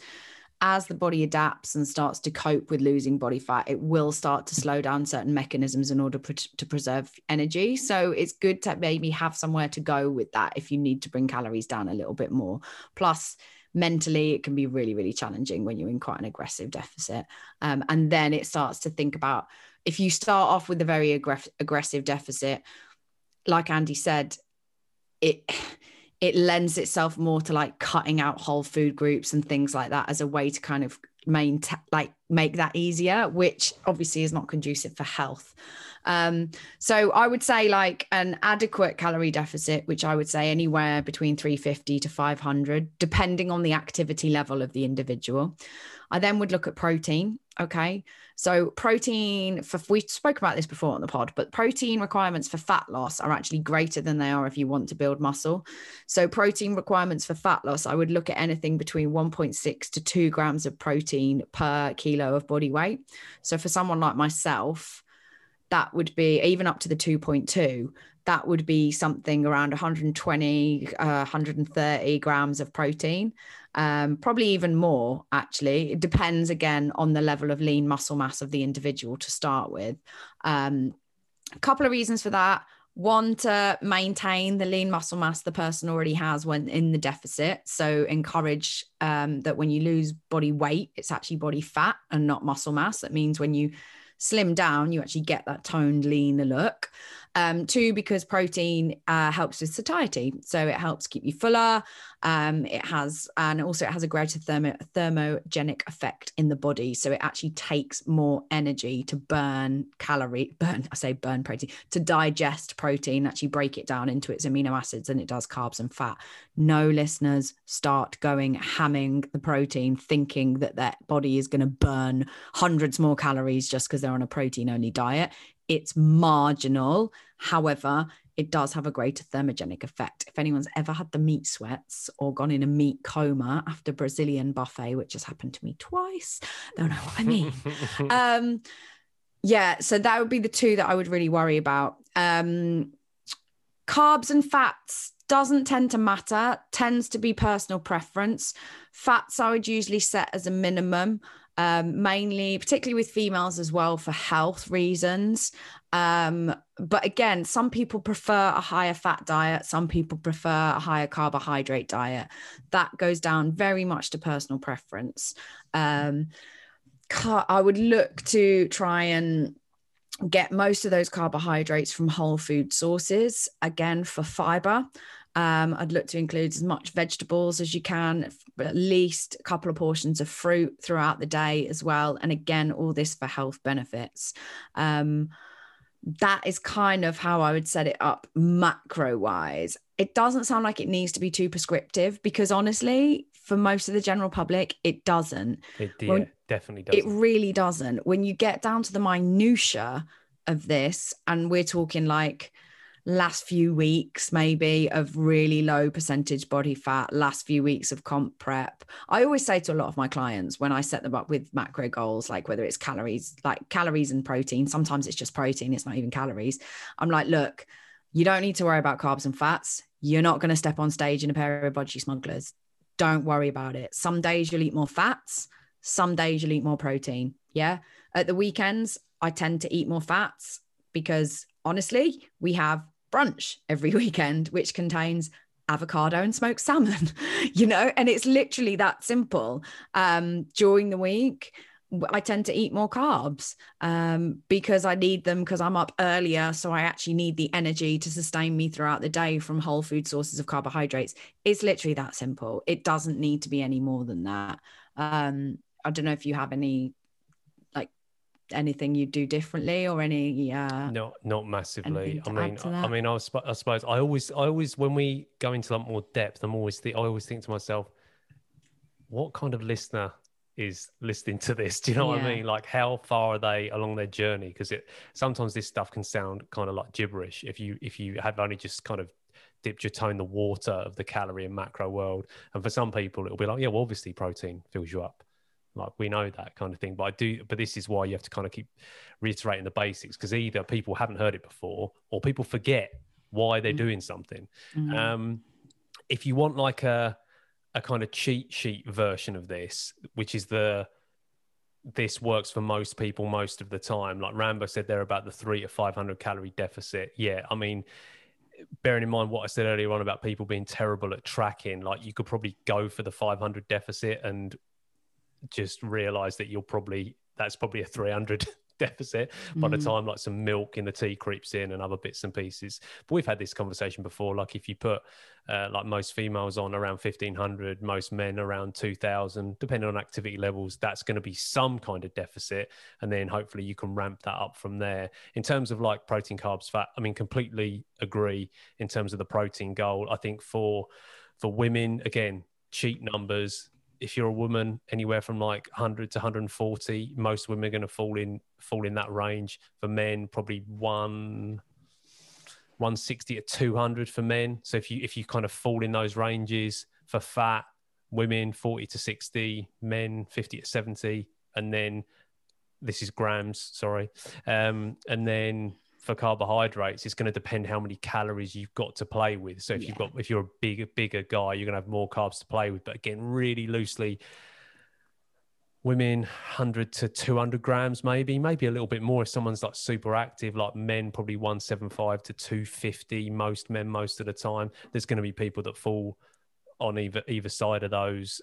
as the body adapts and starts to cope with losing body fat, it will start to slow down certain mechanisms in order to preserve energy. So it's good to maybe have somewhere to go with that if you need to bring calories down a little bit more. Plus, mentally, it can be really, really challenging when you're in quite an aggressive deficit. And then it starts to think about, if you start off with a very aggressive deficit, like Andy said, it lends itself more to like cutting out whole food groups and things like that as a way to kind of make that easier, which obviously is not conducive for health. So I would say like an adequate calorie deficit, which I would say anywhere between 350 to 500, depending on the activity level of the individual. I then would look at protein. Okay. So protein, we spoke about this before on the pod, but protein requirements for fat loss are actually greater than they are if you want to build muscle. So protein requirements for fat loss, I would look at anything between 1.6 to 2 grams of protein per kilo of body weight. So for someone like myself, that would be even up to the 2.2, that would be something around 120, 130 grams of protein, probably even more actually. It depends again on the level of lean muscle mass of the individual to start with. A couple of reasons for that. One, to maintain the lean muscle mass the person already has when in the deficit. So encourage that when you lose body weight, it's actually body fat and not muscle mass. That means when you slim down, you actually get that toned, leaner look. 2, because protein helps with satiety. So it helps keep you fuller. It also has a greater thermogenic effect in the body. So it actually takes more energy to burn protein, to digest protein, actually break it down into its amino acids than it does carbs and fat. No, listeners, start going hamming the protein, thinking that their body is going to burn hundreds more calories just because they're on a protein only diet. It's marginal. However, it does have a greater thermogenic effect. If anyone's ever had the meat sweats or gone in a meat coma after Brazilian buffet, which has happened to me twice, they'll know what I mean. So that would be the 2 that I would really worry about. Carbs and fats doesn't tend to matter, tends to be personal preference. Fats I would usually set as a minimum. Mainly, particularly with females as well, for health reasons. But again, some people prefer a higher fat diet. Some people prefer a higher carbohydrate diet. That goes down very much to personal preference. I would look to try and get most of those carbohydrates from whole food sources, again, for fiber. I'd look to include as much vegetables as you can, at least a couple of portions of fruit throughout the day as well. And again, all this for health benefits. That is kind of how I would set it up macro wise. It doesn't sound like it needs to be too prescriptive, because honestly, for most of the general public, it doesn't. Definitely doesn't. It really doesn't. When you get down to the minutiae of this, and we're talking like last few weeks maybe of really low percentage body fat, last few weeks of comp prep. I always say to a lot of my clients when I set them up with macro goals, like whether it's calories and protein, sometimes it's just protein, it's not even calories. I'm like, look, you don't need to worry about carbs and fats. You're not going to step on stage in a pair of budgie smugglers. Don't worry about it. Some days you'll eat more fats. Some days you'll eat more protein. Yeah. At the weekends, I tend to eat more fats because honestly, we have brunch every weekend, which contains avocado and smoked salmon, and it's literally that simple. During the week, I tend to eat more carbs because I need them, because I'm up earlier. So I actually need the energy to sustain me throughout the day from whole food sources of carbohydrates. It's literally that simple. It doesn't need to be any more than that. I don't know if you have anything you do differently or any not massively. I mean I suppose I always when we go into that more depth, I always think to myself, what kind of listener is listening to this? Do you know what I mean? Like, how far are they along their journey? Because it sometimes this stuff can sound kind of like gibberish if you have only just kind of dipped your toe in the water of the calorie and macro world. And for some people it'll be like, yeah, well obviously protein fills you up, like we know that kind of thing. But this is why you have to kind of keep reiterating the basics, because either people haven't heard it before or people forget why they're doing something. If you want like a kind of cheat sheet version of this, which is this works for most people most of the time. Like Rambo said there about the 300 to 500 calorie deficit. Yeah, I mean, bearing in mind what I said earlier on about people being terrible at tracking, like you could probably go for the 500 deficit and just realize that that's probably a 300 deficit by the time like some milk in the tea creeps in and other bits and pieces. But we've had this conversation before, like if you put like most females on around 1500, most men around 2000, depending on activity levels, that's going to be some kind of deficit, and then hopefully you can ramp that up from there. In terms of like protein, carbs, fat, I mean, completely agree in terms of the protein goal. I think for women, again, cheat numbers. If you're a woman, anywhere from like 100 to 140, most women are going to fall in that range. For men, probably 160 to 200 for men. So if you kind of fall in those ranges for fat, women 40 to 60, men 50 to 70, and then this is grams, sorry. And then for carbohydrates, it's going to depend how many calories you've got to play with. So if you're a bigger guy, you're going to have more carbs to play with. But again, really loosely, women 100 to 200 grams, maybe a little bit more if someone's like super active. Like men, probably 175 to 250. Most men, most of the time, there's going to be people that fall on either side of those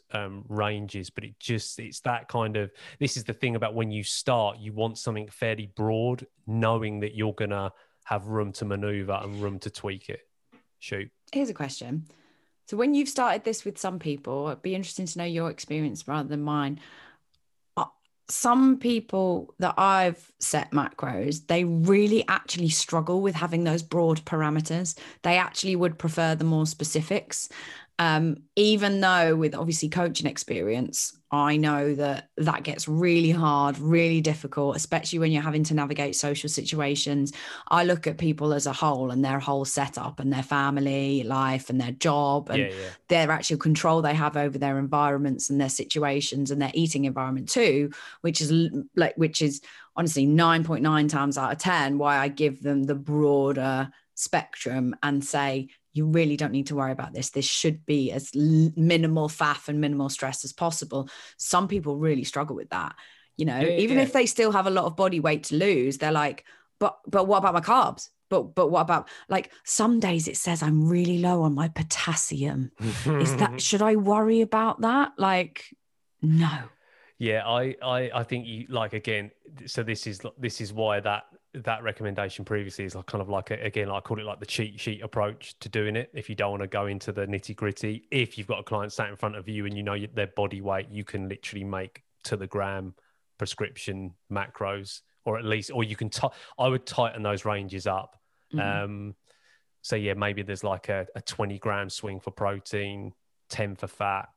ranges. But it's that kind of, this is the thing about when you start, you want something fairly broad, knowing that you're gonna have room to maneuver and room to tweak it. Shoot, here's a question. So when you've started this with some people, it'd be interesting to know your experience rather than mine. Some people that I've set macros, they really actually struggle with having those broad parameters. They actually would prefer the more specifics. Even though with obviously coaching experience, I know that gets really hard, really difficult, especially when you're having to navigate social situations. I look at people as a whole and their whole setup and their family life and their job and their actual control they have over their environments and their situations and their eating environment too, which is honestly 9.9 times out of 10 why I give them the broader spectrum and say, you really don't need to worry about this. This should be as minimal faff and minimal stress as possible. Some people really struggle with that, you know, if they still have a lot of body weight to lose, they're like, but what about my carbs? But what about, like, some days it says I'm really low on my potassium. Should I worry about that? Like, no. Yeah. I think you, like, again, so this is why that recommendation previously is like kind of like I call it like the cheat sheet approach to doing it. If you don't want to go into the nitty gritty, if you've got a client sat in front of you and you know their body weight, you can literally make to the gram prescription macros, or you can. I would tighten those ranges up. So yeah, maybe there's like a 20 gram swing for protein, 10 for fat,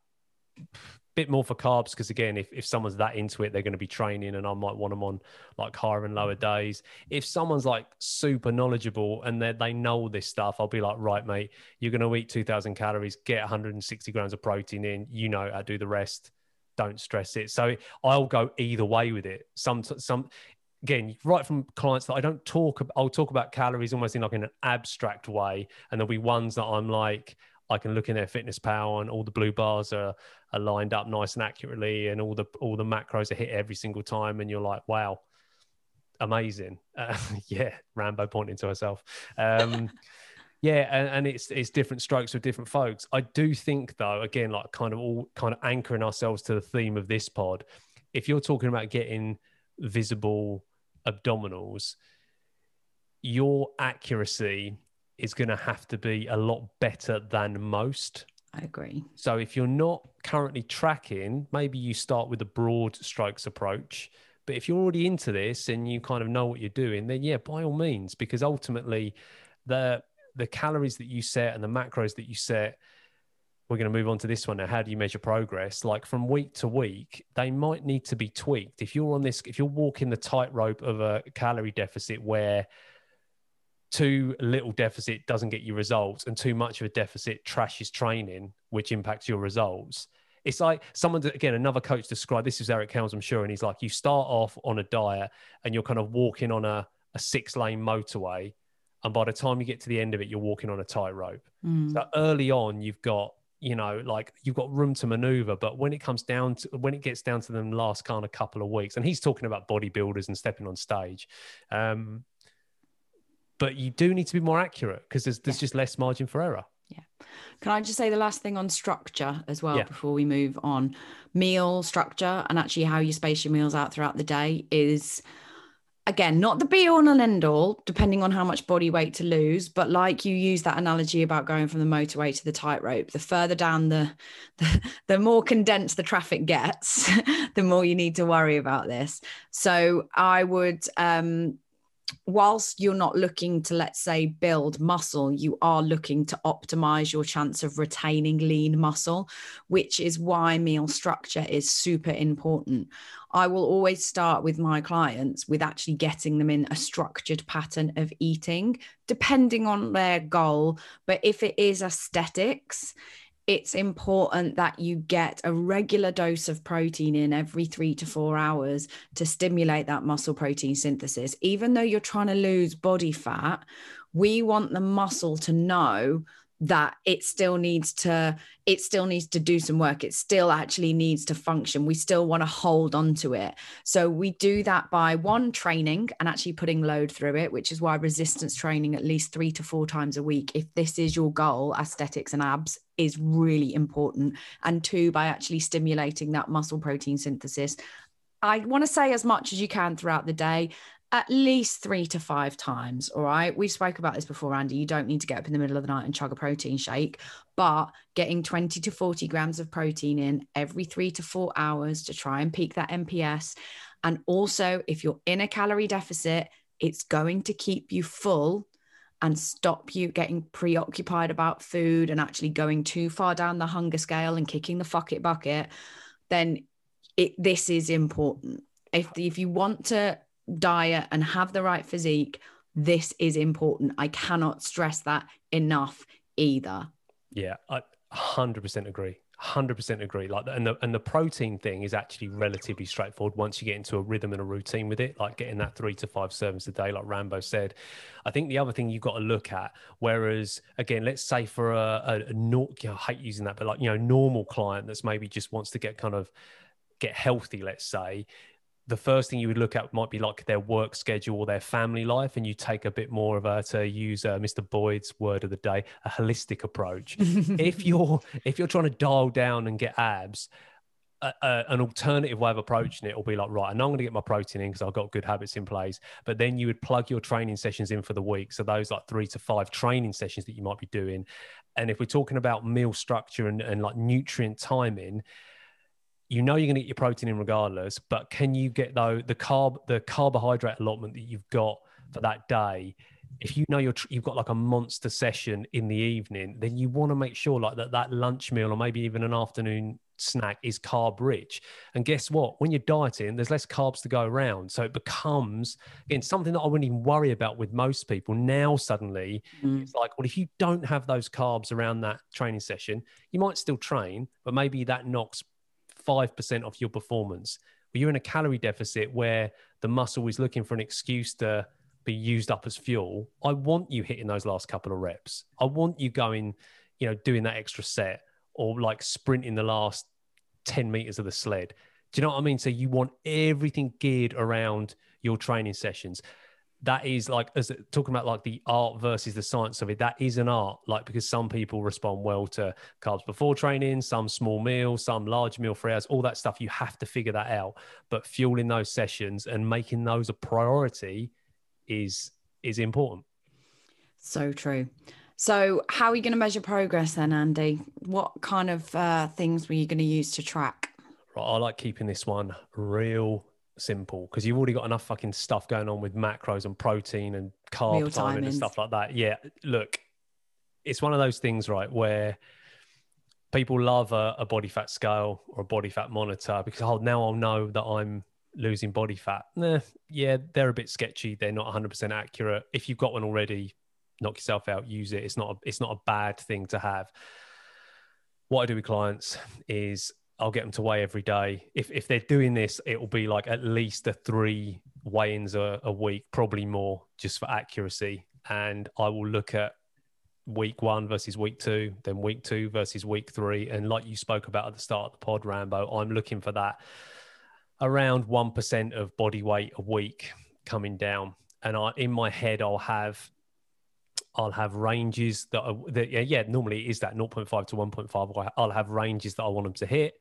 bit more for carbs, because again, if someone's that into it, they're going to be training, and I might want them on like higher and lower days. If someone's like super knowledgeable and they know this stuff, I'll be like, right, mate, you're going to eat 2000 calories, get 160 grams of protein in, you know, I do the rest, don't stress it. So I'll go either way with it. Some again, right from clients that I don't talk about, I'll talk about calories almost in like an abstract way, and there'll be ones that I'm like, I can look in their Fitness Power and all the blue bars are lined up nice and accurately, and all the macros are hit every single time, and you're like, wow, amazing. Yeah, Rambo pointing to herself. Yeah, and it's different strokes with different folks. I do think though, again, like kind of anchoring ourselves to the theme of this pod, if you're talking about getting visible abdominals, your accuracy is going to have to be a lot better than most. I agree. So if you're not currently tracking, maybe you start with a broad strokes approach, but if you're already into this and you kind of know what you're doing, then yeah, by all means, because ultimately the calories that you set and the macros that you set, we're going to move on to this one now. How do you measure progress? Like from week to week, they might need to be tweaked. If you're walking the tightrope of a calorie deficit where too little deficit doesn't get you results and too much of a deficit trashes training, which impacts your results. It's like someone, again, another coach described, this is Eric Helms, I'm sure, and he's like, you start off on a diet and you're kind of walking on a 6-lane motorway And by the time you get to the end of it, you're walking on a tightrope. Mm. So early on, you've got, you know, like you've got room to maneuver, but when it comes down to, when it gets down to them last kind of couple of weeks, and he's talking about bodybuilders and stepping on stage. But you do need to be more accurate because there's just less margin for error. Yeah. Can I just say the last thing on structure as well before we move on? Meal structure and actually how you space your meals out throughout the day is, again, not the be all and end all, depending on how much body weight to lose. But like you use that analogy about going from the motorway to the tightrope, the further down the more condensed the traffic gets, the more you need to worry about this. So I would, whilst you're not looking to, let's say, build muscle, you are looking to optimize your chance of retaining lean muscle, which is why meal structure is super important. I will always start with my clients with actually getting them in a structured pattern of eating, depending on their goal. But if it is aesthetics, it's important that you get a regular dose of protein in every 3 to 4 hours to stimulate that muscle protein synthesis. Even though you're trying to lose body fat, we want the muscle to know that it still needs to do some work. It still actually needs to function. We still want to hold on to it. So we do that by one, training and actually putting load through it, which is why resistance training at least 3 to 4 times a week, if this is your goal, aesthetics and abs, is really important. And two, by actually stimulating that muscle protein synthesis. I want to say as much as you can throughout the day, at least 3 to 5 times. All right. We spoke about this before, Andy. You don't need to get up in the middle of the night and chug a protein shake, but getting 20 to 40 grams of protein in every 3 to 4 hours to try and peak that MPS. And also, if you're in a calorie deficit, it's going to keep you full and stop you getting preoccupied about food and actually going too far down the hunger scale and kicking the fuck it bucket. Then this is important. If you want to diet and have the right physique, this is important. I cannot stress that enough either. Yeah, I 100% agree. 100% agree. Like, and the protein thing is actually relatively straightforward once you get into a rhythm and a routine with it, like getting that 3 to 5 servings a day, like Rambo said. I think the other thing you've got to look at, whereas again, let's say for I hate using that, but like, you know, normal client that's maybe just wants to get healthy, let's say, the first thing you would look at might be like their work schedule or their family life. And you take a bit more of a, to use Mr. Boyd's word of the day, a holistic approach. If you're trying to dial down and get abs, an alternative way of approaching it will be like, right, I know I'm going to get my protein in because I've got good habits in place, but then you would plug your training sessions in for the week. So those like 3 to 5 training sessions that you might be doing. And if we're talking about meal structure and like nutrient timing, you know you're going to get your protein in regardless, but can you get though the carbohydrate allotment that you've got for that day? If you know you've got like a monster session in the evening, then you want to make sure like that lunch meal or maybe even an afternoon snack is carb rich. And guess what? When you're dieting, there's less carbs to go around. So it becomes, again, something that I wouldn't even worry about with most people. Now suddenly it's like, well, if you don't have those carbs around that training session, you might still train, but maybe that knocks 5% of your performance. But you're in a calorie deficit where the muscle is looking for an excuse to be used up as fuel. I want you hitting those last couple of reps. I want you going, you know, doing that extra set or like sprinting the last 10 meters of the sled. Do you know what I mean? So you want everything geared around your training sessions. That is like, as talking about like the art versus the science of it, that is an art, like, because some people respond well to carbs before training, some small meal, some large meal for hours, all that stuff. You have to figure that out, but fueling those sessions and making those a priority is important. So true. So how are you going to measure progress then, Andy? What kind of things were you going to use to track? Right, I like keeping this one real simple because you've already got enough fucking stuff going on with macros and protein and carb timing and stuff like that. Yeah, look, it's one of those things, right, where people love a body fat scale or a body fat monitor because, oh, now I'll know that I'm losing body fat. Yeah, they're a bit sketchy. They're not 100% accurate. If you've got one already, knock yourself out, use it. It's not a bad thing to have. What I do with clients is I'll get them to weigh every day. If they're doing this, it will be like at least 3 weigh-ins a week, probably more, just for accuracy. and I will look at week one versus week two, then week two versus week three. And like you spoke about at the start of the pod, Rambo, I'm looking for that around 1% of body weight a week coming down. And in my head, I'll have ranges that normally it is that 0.5 to 1.5. I'll have ranges that I want them to hit.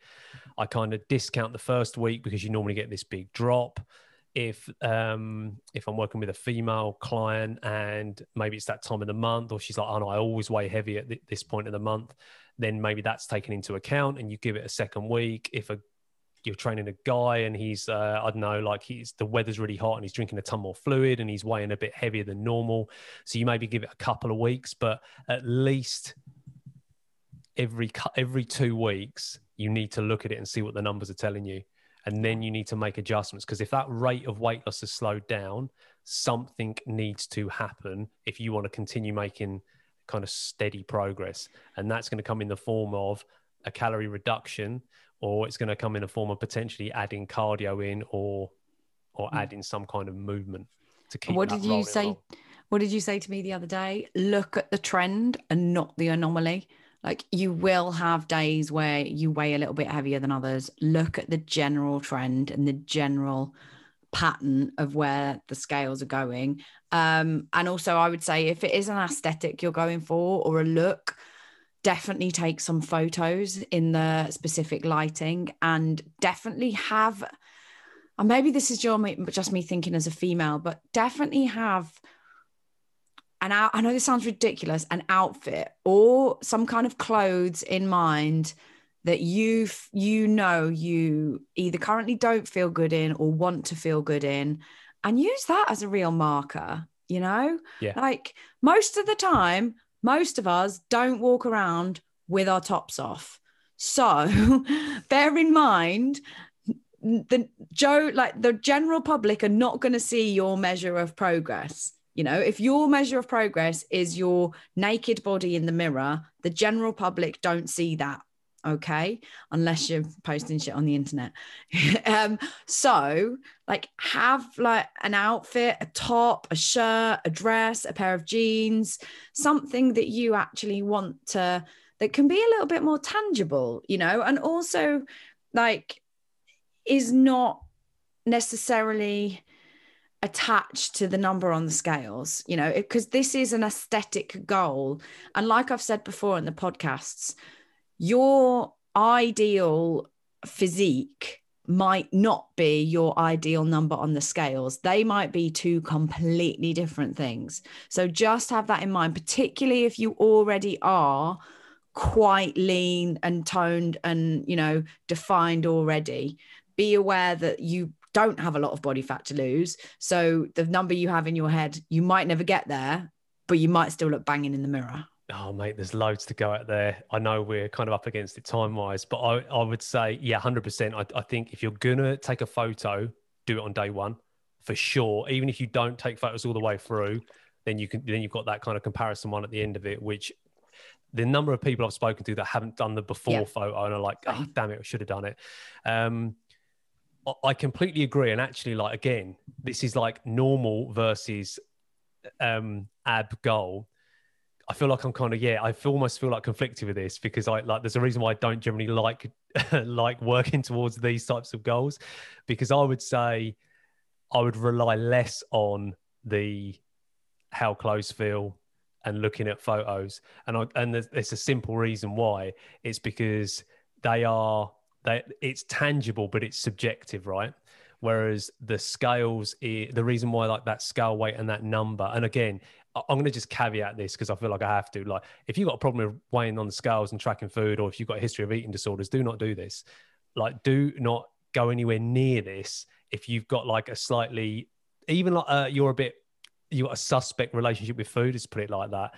I kind of discount the first week because you normally get this big drop. If I'm working with a female client and maybe it's that time of the month, or she's like, oh no, I always weigh heavy at this point of the month, then maybe that's taken into account and you give it a second week. If you're training a guy and he's, I don't know, like the weather's really hot and he's drinking a ton more fluid and he's weighing a bit heavier than normal. So you maybe give it a couple of weeks, but at least every 2 weeks, you need to look at it and see what the numbers are telling you. And then you need to make adjustments, because if that rate of weight loss has slowed down, something needs to happen if you want to continue making kind of steady progress. And that's going to come in the form of a calorie reduction, or it's going to come in the form of potentially adding cardio in or adding some kind of movement to keep that rolling. What did you say to me the other day? Look at the trend and not the anomaly. Like, you will have days where you weigh a little bit heavier than others. Look at the general trend and the general pattern of where the scales are going. And also, I would say if it is an aesthetic you're going for or a look, definitely take some photos in the specific lighting, and definitely have, and maybe this is just me thinking as a female, but definitely have, and I know this sounds ridiculous, an outfit or some kind of clothes in mind that you either currently don't feel good in or want to feel good in, and use that as a real marker, you know? Yeah. Like, most of the time, most of us don't walk around with our tops off. So bear in mind, the general public are not going to see your measure of progress. You know, if your measure of progress is your naked body in the mirror, the general public don't see that, okay? Unless you're posting shit on the internet. So, like, have, like, an outfit, a top, a shirt, a dress, a pair of jeans, something that you actually want to, that can be a little bit more tangible, you know, and also, like, is not necessarily attached to the number on the scales, you know, because this is an aesthetic goal. And like I've said before in the podcasts, your ideal physique might not be your ideal number on the scales. They might be two completely different things. So just have that in mind, particularly if you already are quite lean and toned and, you know, defined already. Be aware that you don't have a lot of body fat to lose. So the number you have in your head, you might never get there, but you might still look banging in the mirror. Oh mate, there's loads to go out there. I know we're kind of up against it time wise, but I would say, yeah, 100%. I think if you're going to take a photo, do it on day one for sure. Even if you don't take photos all the way through, then you've got that kind of comparison one at the end of it, which the number of people I've spoken to that haven't done the before photo and are like, oh, damn it, I should have done it. I completely agree. And actually, like, again, this is like normal versus ab goal. I feel like I'm kind of, I almost feel like conflicted with this, because I, like, there's a reason why I don't generally like working towards these types of goals, because I would say I would rely less on how clothes feel and looking at photos. And there's a simple reason why. It's because it's tangible, but it's subjective, right? Whereas the scales, the reason why, like, that scale weight and that number, and again, I'm going to just caveat this because I feel like I have to, like, if you've got a problem with weighing on the scales and tracking food, or if you've got a history of eating disorders, do not do this. Like, do not go anywhere near this. If you've got, like, a slightly, even like you got a suspect relationship with food, let's put it like that.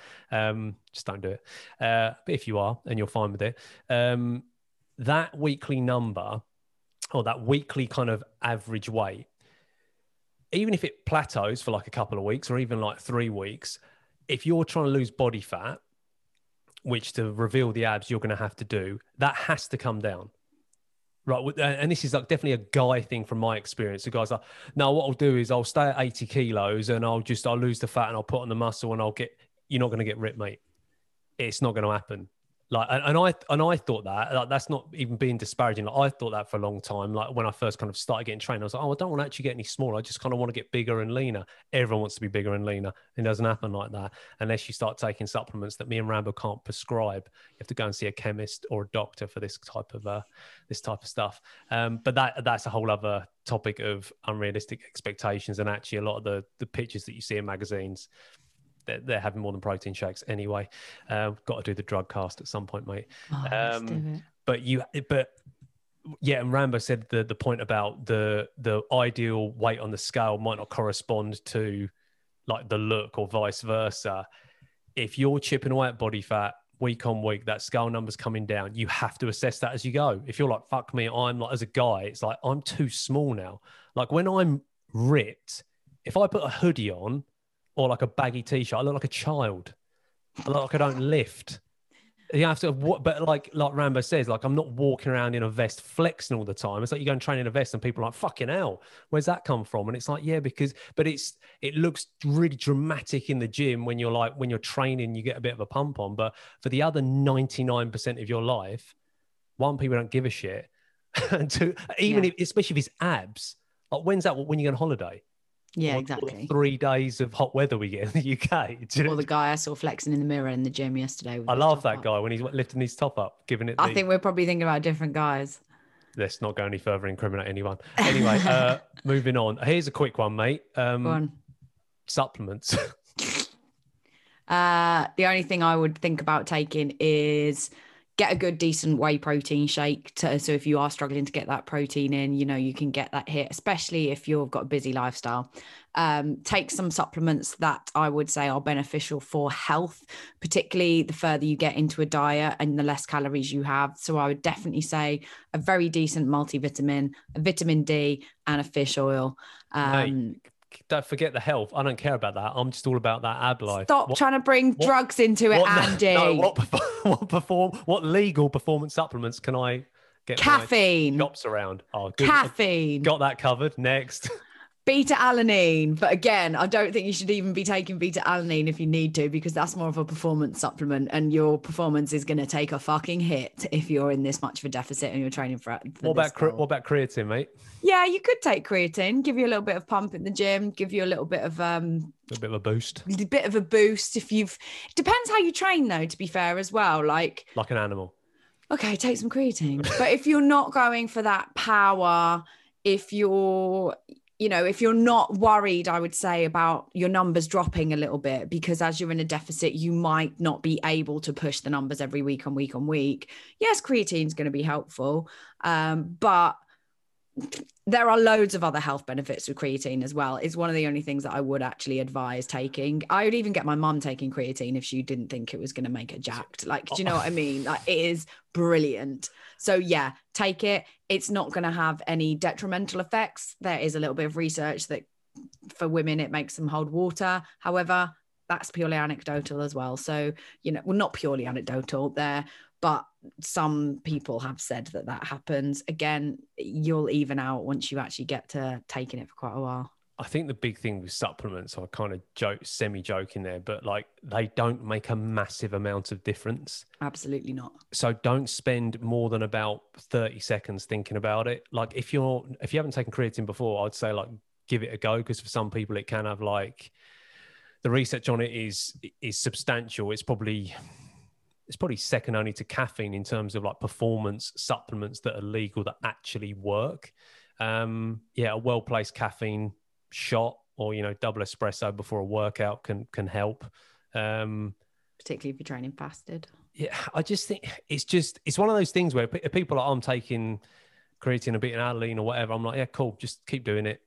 Just don't do it. But if you are, and you're fine with it, that weekly number, or that weekly kind of average weight, even if it plateaus for like a couple of weeks or even like 3 weeks, if you're trying to lose body fat, which to reveal the abs you're going to have to do, that has to come down. Right, and this is like definitely a guy thing from my experience. The guy's like, no, what I'll do is I'll stay at 80 kilos and I'll lose the fat and I'll put on the muscle and I'll get, you're not going to get ripped, mate. It's not going to happen. Like, and I thought that, like, that's not even being disparaging. Like, I thought that for a long time. Like when I first kind of started getting trained, I was like, oh, I don't want to actually get any smaller. I just kind of want to get bigger and leaner. Everyone wants to be bigger and leaner. It doesn't happen like that unless you start taking supplements that me and Rambo can't prescribe. You have to go and see a chemist or a doctor for this type of stuff. But that's a whole other topic of unrealistic expectations. And actually, a lot of the pictures that you see in magazines, they're having more than protein shakes anyway. Got to do the drug cast at some point, mate. Oh, let's do it. But yeah, and Rambo said the point about the ideal weight on the scale might not correspond to like the look or vice versa. If you're chipping away at body fat week on week, that scale number's coming down. You have to assess that as you go. If you're like, fuck me, I'm like, as a guy, it's like, I'm too small now. Like when I'm ripped, if I put a hoodie on, or like a baggy t-shirt, I look like a child. I look like I don't lift. You have to, but like Rambo says, like I'm not walking around in a vest flexing all the time. It's like you go and train in a vest and people are like, fucking hell, where's that come from? And it's like, yeah, but it looks really dramatic in the gym when you're training, you get a bit of a pump on. But for the other 99% of your life, one, people don't give a shit. And two, even if, especially if it's abs, like when's that, when you go on holiday? Yeah, exactly. 3 days of hot weather we get in the UK. Or the guy I saw flexing in the mirror in the gym yesterday. I love that guy when he's lifting his top up, giving it. I think we're probably thinking about different guys. Let's not go any further and incriminate anyone. Anyway, moving on. Here's a quick one, mate. Go on. Supplements. The only thing I would think about taking is get a good, decent whey protein shake. So if you are struggling to get that protein in, you know, you can get that here, especially if you've got a busy lifestyle. Take some supplements that I would say are beneficial for health, particularly the further you get into a diet and the less calories you have. So I would definitely say a very decent multivitamin, a vitamin D and a fish oil. Don't forget the health. I don't care about that. I'm just all about that ad life. Stop trying to bring drugs into it, Andy. No, what legal performance supplements can I get? Caffeine. Shops around. Oh, good. Caffeine. Got that covered. Next. Beta alanine. But again, I don't think you should even be taking beta alanine if you need to, because that's more of a performance supplement and your performance is going to take a fucking hit if you're in this much of a deficit and you're training for what about creatine, mate? Yeah, you could take creatine, give you a little bit of pump in the gym, give you a little bit of a boost if you've, depends how you train though, to be fair as well, like an animal. Okay, take some creatine. But if you're not going for that power, if you're not worried, I would say, about your numbers dropping a little bit, because as you're in a deficit, you might not be able to push the numbers every week on week on week. Yes, creatine is going to be helpful, but there are loads of other health benefits with creatine as well. It's one of the only things that I would actually advise taking. I would even get my mum taking creatine if she didn't think it was going to make her jacked. Like, do you know what I mean? Like, it is brilliant. So yeah, take it. It's not going to have any detrimental effects. There is a little bit of research that for women, it makes them hold water. However, that's purely anecdotal as well. So, not purely anecdotal there, but some people have said that happens. Again, you'll even out once you actually get to taking it for quite a while. I think the big thing with supplements, I kind of joke, semi-joke in there, but like they don't make a massive amount of difference. Absolutely not. So don't spend more than about 30 seconds thinking about it. Like if you haven't taken creatine before, I'd say like give it a go, because for some people it can have like the research on it is substantial. It's probably second only to caffeine in terms of like performance supplements that are legal that actually work. A well-placed caffeine shot or, double espresso before a workout can help. Particularly if you're training fasted. Yeah. I just think it's one of those things where people are, I'm taking creatine, a bit of alanine or whatever. I'm like, yeah, cool. Just keep doing it.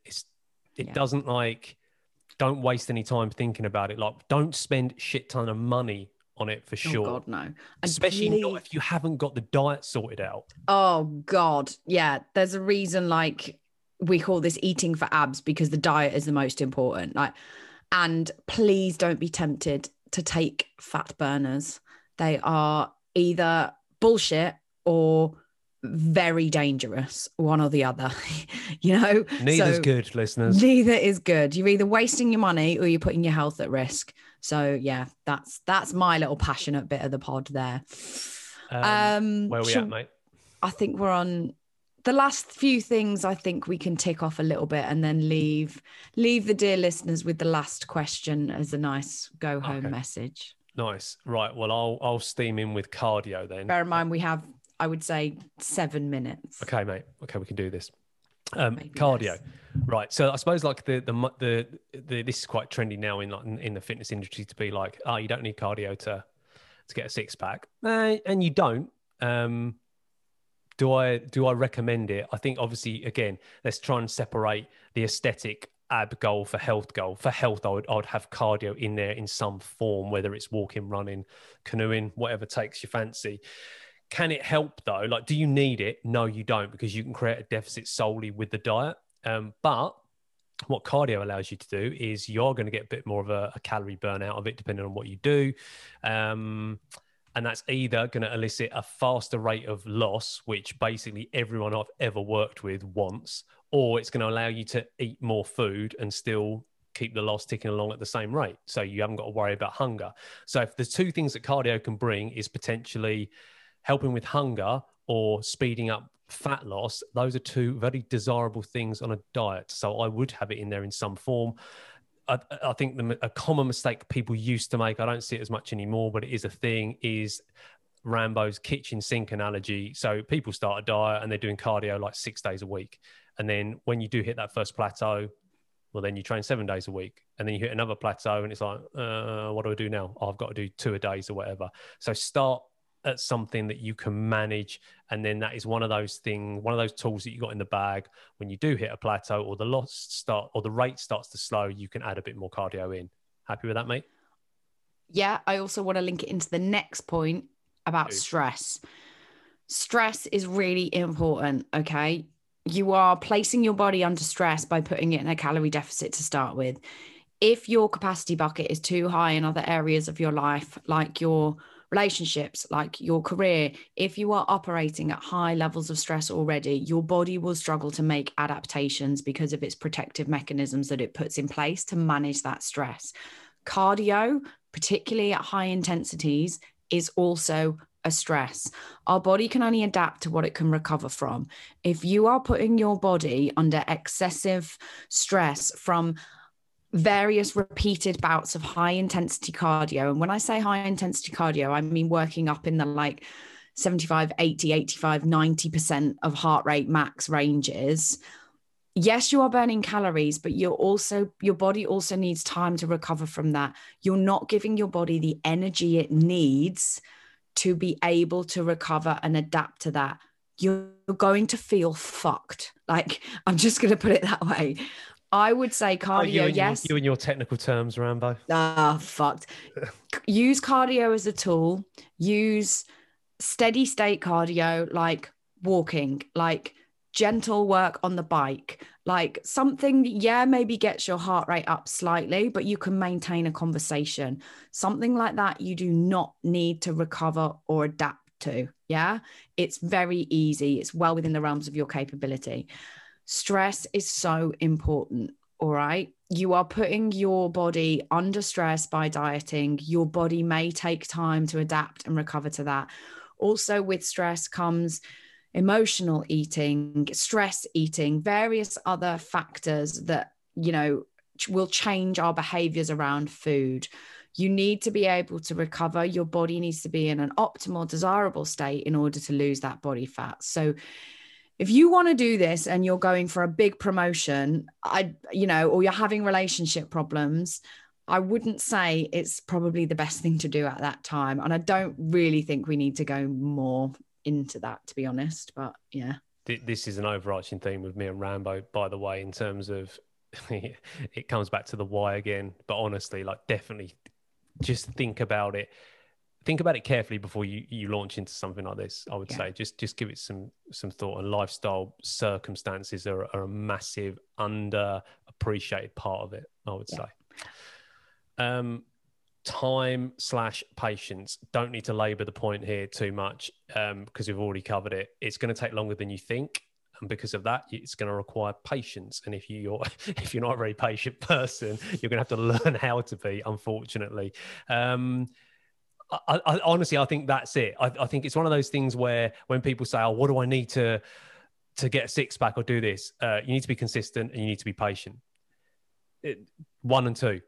Don't waste any time thinking about it. Like don't spend shit ton of money on it for sure. Oh God, no. And especially not if you haven't got the diet sorted out. Oh God. Yeah. There's a reason like we call this eating for abs, because the diet is the most important. Like, and please don't be tempted to take fat burners. They are either bullshit or very dangerous, one or the other. You know, neither's good, listeners. Neither is good. You're either wasting your money or you're putting your health at risk. So yeah, that's my little passionate bit of the pod there. Where are we at, mate? I think we're on the last few things. I think we can tick off a little bit and then leave the dear listeners with the last question as a nice go home message. Nice. Right. Well, I'll steam in with cardio then. Bear in mind, we have, I would say, 7 minutes. Okay, mate. Okay, we can do this. Cardio. Yes. Right. So I suppose like the this is quite trendy now in the fitness industry to be like, oh, you don't need cardio to get a six pack, and you don't. Do I recommend it? I think obviously again, let's try and separate the aesthetic ab goal for health goal. For health, I'd have cardio in there in some form, whether it's walking, running, canoeing, whatever takes your fancy. Can it help though? Like, do you need it? No, you don't, because you can create a deficit solely with the diet. But what cardio allows you to do is you're going to get a bit more of a calorie burn out of it, depending on what you do. And that's either going to elicit a faster rate of loss, which basically everyone I've ever worked with wants, or it's going to allow you to eat more food and still keep the loss ticking along at the same rate. So you haven't got to worry about hunger. So if the two things that cardio can bring is potentially helping with hunger or speeding up fat loss, those are two very desirable things on a diet. So I would have it in there in some form. I think a common mistake people used to make, I don't see it as much anymore, but it is a thing, is Rambo's kitchen sink analogy. So people start a diet and they're doing cardio like 6 days a week. And then when you do hit that first plateau, well, then you train 7 days a week, and then you hit another plateau and it's like, what do I do now? Oh, I've got to do 2 a days or whatever. So start at something that you can manage. And then that is one of those things, one of those tools that you got in the bag. When you do hit a plateau or the loss start or the rate starts to slow, you can add a bit more cardio in. Happy with that, mate? Yeah. I also want to link it into the next point about stress. Stress is really important. Okay. You are placing your body under stress by putting it in a calorie deficit to start with. If your capacity bucket is too high in other areas of your life, like your relationships, like your career, if you are operating at high levels of stress already, your body will struggle to make adaptations because of its protective mechanisms that it puts in place to manage that stress. Cardio, particularly at high intensities, is also a stress. Our body can only adapt to what it can recover from. If you are putting your body under excessive stress from various repeated bouts of high intensity cardio. And when I say high intensity cardio, I mean working up in the like 75, 80, 85, 90% of heart rate max ranges. Yes, you are burning calories, but your body also needs time to recover from that. You're not giving your body the energy it needs to be able to recover and adapt to that. You're going to feel fucked. Like, I'm just going to put it that way. I would say cardio, yes. You and your technical terms, Rambo. Ah, fucked. Use cardio as a tool. Use steady state cardio, like walking, like gentle work on the bike, like something, maybe gets your heart rate up slightly, but you can maintain a conversation. Something like that you do not need to recover or adapt to, yeah? It's very easy. It's well within the realms of your capability. Stress is so important, all right? You are putting your body under stress by dieting. Your body may take time to adapt and recover to that. Also with stress comes emotional eating, stress eating, various other factors that, you know, will change our behaviors around food. You need to be able to recover. Your body needs to be in an optimal, desirable state in order to lose that body fat. So if you want to do this and you're going for a big promotion, or you're having relationship problems, I wouldn't say it's probably the best thing to do at that time. And I don't really think we need to go more into that, to be honest. But yeah. This is an overarching theme with me and Rambo, by the way, in terms of it comes back to the why again. But honestly, like, definitely just think about it. Think about it carefully before you launch into something like this. I would say just give it some thought. And lifestyle circumstances are a massive underappreciated part of it, I would say. time/patience. Don't need to labor the point here too much because we've already covered it. It's going to take longer than you think. And because of that, it's going to require patience. And if you're not a very patient person, you're going to have to learn how to be, unfortunately. I honestly, I think that's it. I think it's one of those things where when people say, oh, what do I need to get a six pack or do this? You need to be consistent and you need to be patient. One and two.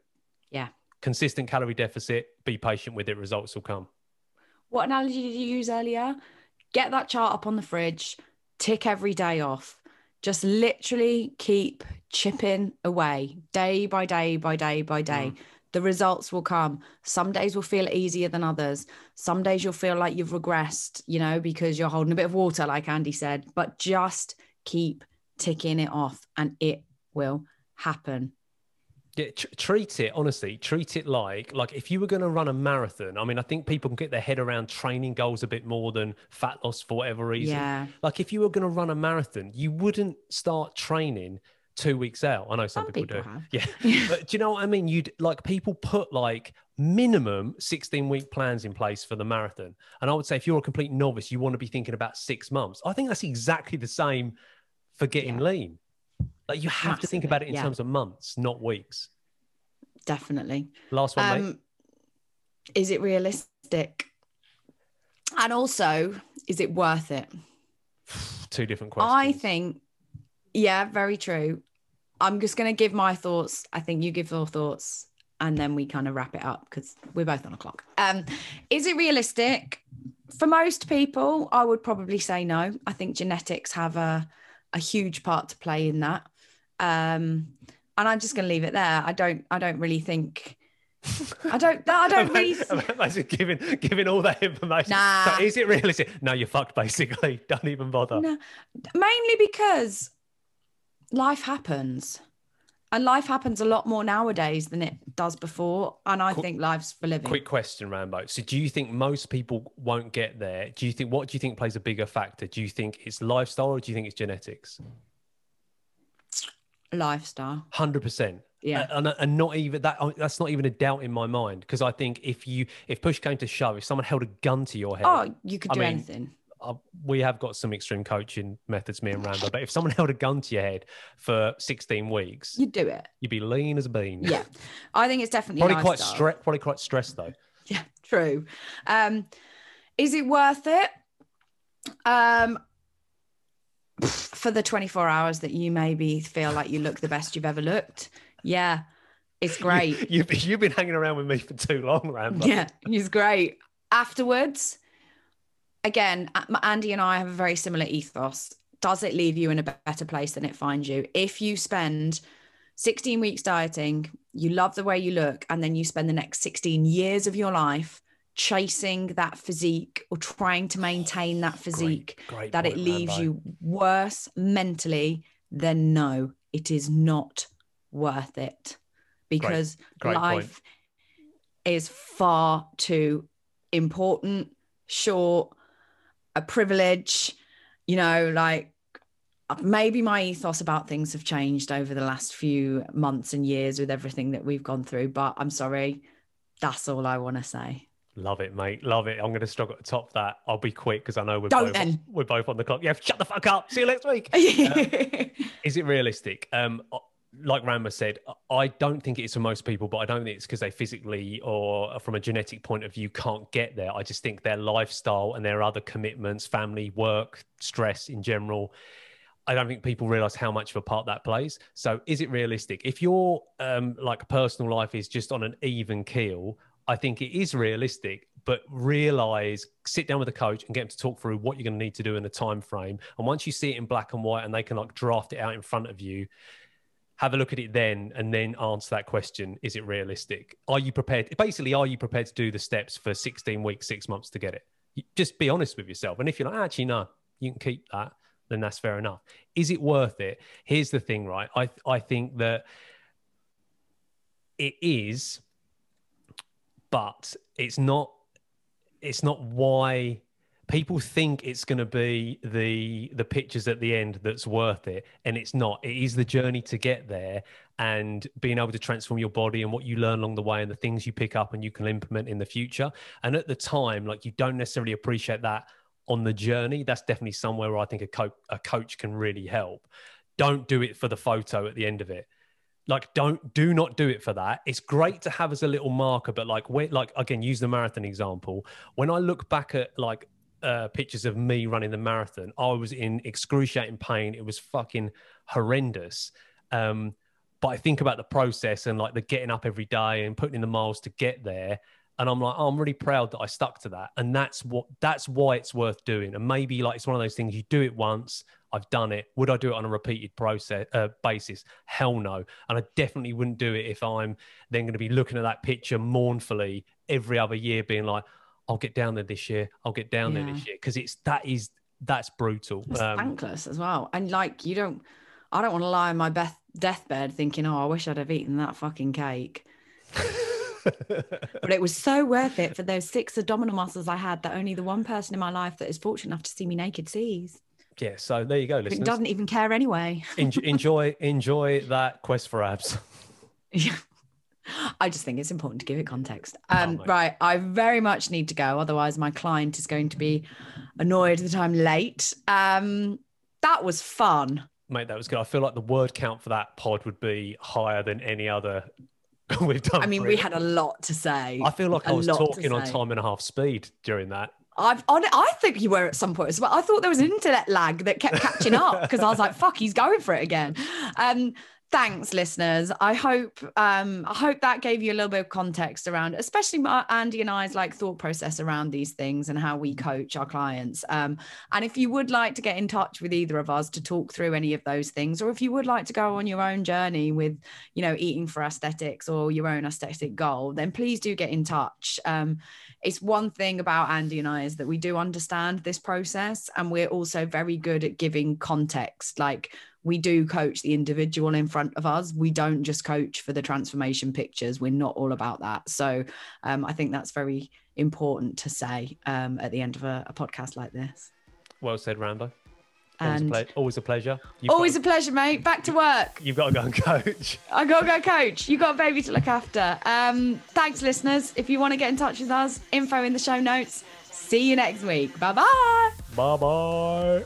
Yeah. Consistent calorie deficit, be patient with it, results will come. What analogy did you use earlier? Get that chart up on the fridge, tick every day off. Just literally keep chipping away day by day by day by day. Mm. The results will come. Some days will feel easier than others. Some days you'll feel like you've regressed, you know, because you're holding a bit of water, like Andy said, but just keep ticking it off and it will happen. Yeah, treat it, honestly, treat it like if you were going to run a marathon. I mean, I think people can get their head around training goals a bit more than fat loss for whatever reason. Yeah. Like if you were going to run a marathon, you wouldn't start training 2 weeks out. I know some people do. Have. Yeah. But do you know what I mean? You'd like people put like minimum 16-week plans in place for the marathon. And I would say if you're a complete novice, you want to be thinking about 6 months. I think that's exactly the same for getting lean. Like you have to think about it in terms of months, not weeks. Definitely. Last one, mate. Is it realistic? And also, is it worth it? Two different questions. I think, yeah, very true. I'm just going to give my thoughts. I think you give your thoughts and then we kind of wrap it up because we're both on a clock. Is it realistic? For most people, I would probably say no. I think genetics have a huge part to play in that. And I'm just going to leave it there. I don't really think, I don't really imagine giving all that information. Nah. So is it realistic? No, you're fucked basically. Don't even bother. No. Mainly because life happens and life happens a lot more nowadays than it does before. And I think life's for living. Quick question, Rambo. So do you think most people won't get there? What do you think plays a bigger factor? Do you think it's lifestyle or do you think it's genetics? Lifestyle. 100%. Yeah. And not even that, that's not even a doubt in my mind. Because I think if push came to shove, if someone held a gun to your head. Oh, you could do anything. We have got some extreme coaching methods, me and Rambo, but if someone held a gun to your head for 16 weeks, you'd do it. You'd be lean as a bean. Yeah. I think it's definitely probably quite stressed though. Yeah, true. Is it worth it? For the 24 hours that you maybe feel like you look the best you've ever looked. Yeah. It's great. You've been hanging around with me for too long, Rambo. Yeah. It's great. Afterwards, again, Andy and I have a very similar ethos. Does it leave you in a better place than it finds you? If you spend 16 weeks dieting, you love the way you look, and then you spend the next 16 years of your life chasing that physique or trying to maintain that physique, great that point, it leaves Rambo. You worse mentally, then no, it is not worth it because great life point. Is far too important, short, a privilege, you know, like maybe my ethos about things have changed over the last few months and years with everything that we've gone through, but I'm sorry, that's all I want to say. Love it, mate. Love it. I'm going to struggle to top that. I'll be quick because I know we're both on the clock. Yeah, shut the fuck up. See you next week. Is it realistic? Like Rambo said, I don't think it's for most people, but I don't think it's because they physically or from a genetic point of view can't get there. I just think their lifestyle and their other commitments, family, work, stress in general, I don't think people realize how much of a part that plays. So is it realistic? If your like personal life is just on an even keel, I think it is realistic, but sit down with a coach and get them to talk through what you're going to need to do in a time frame. And once you see it in black and white and they can like draft it out in front of you, have a look at it then, and then answer that question. Is it realistic? Are you prepared? Basically, are you prepared to do the steps for 16 weeks, 6 months to get it? Just be honest with yourself. And if you're like, actually, no, you can keep that, then that's fair enough. Is it worth it? Here's the thing, right? I think that it is, but it's not why people think it's going to be the pictures at the end that's worth it, and it's not. It is the journey to get there, and being able to transform your body and what you learn along the way and the things you pick up and you can implement in the future. And at the time, like, you don't necessarily appreciate that on the journey. That's definitely somewhere where I think a coach can really help. Don't do it for the photo at the end of it. Like, do not do it for that. It's great to have as a little marker, but like again, use the marathon example. When I look back at like pictures of me running the marathon, I was in excruciating pain. It was fucking horrendous. But I think about the process and like the getting up every day and putting in the miles to get there. And I'm like, oh, I'm really proud that I stuck to that. And that's why it's worth doing. And maybe like, it's one of those things you do it once. I've done it. Would I do it on a repeated basis? Hell no. And I definitely wouldn't do it if I'm then going to be looking at that picture mournfully every other year being like, I'll get down there this year. I'll get down there this year. Because that's brutal. It's thankless as well. And like, I don't want to lie on my deathbed thinking, oh, I wish I'd have eaten that fucking cake. But it was so worth it for those 6 abdominal muscles I had that only the one person in my life that is fortunate enough to see me naked sees. Yeah, so there you go, listeners. Who doesn't even care anyway. enjoy that quest for abs. Yeah. I just think it's important to give it context. Right, I very much need to go. Otherwise, my client is going to be annoyed that I'm late. That was fun. Mate, that was good. I feel like the word count for that pod would be higher than any other we've done. I mean, we had a lot to say. I feel like I was talking on time and a half speed during that. I think you were at some point as well. I thought there was an internet lag that kept catching up because I was like, fuck, he's going for it again. Thanks, listeners. I hope that gave you a little bit of context around, especially Andy and I's like thought process around these things and how we coach our clients. And if you would like to get in touch with either of us to talk through any of those things, or if you would like to go on your own journey with, eating for aesthetics or your own aesthetic goal, then please do get in touch. It's one thing about Andy and I is that we do understand this process, and we're also very good at giving context. Like, we do coach the individual in front of us. We don't just coach for the transformation pictures. We're not all about that. So I think that's very important to say at the end of a podcast like this. Well said, Rambo. Always a pleasure. Always a pleasure, mate. Back to work. You've got to go and coach. I got to go coach. You've got a baby to look after. Thanks, listeners. If you want to get in touch with us, info in the show notes. See you next week. Bye-bye. Bye-bye.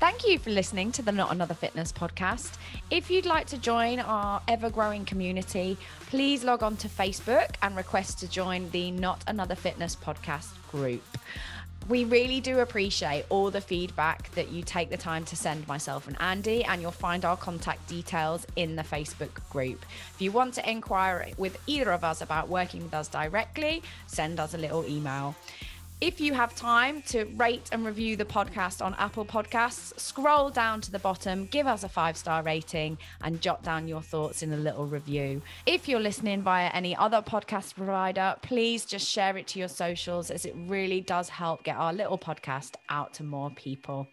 Thank you for listening to the Not Another Fitness podcast. If you'd like to join our ever-growing community, please log on to Facebook and request to join the Not Another Fitness podcast group. We really do appreciate all the feedback that you take the time to send myself and Andy, and you'll find our contact details in the Facebook group. If you want to inquire with either of us about working with us directly, send us a little email. If you have time to rate and review the podcast on Apple Podcasts, scroll down to the bottom, give us a 5-star rating, and jot down your thoughts in a little review. If you're listening via any other podcast provider, please just share it to your socials, as it really does help get our little podcast out to more people.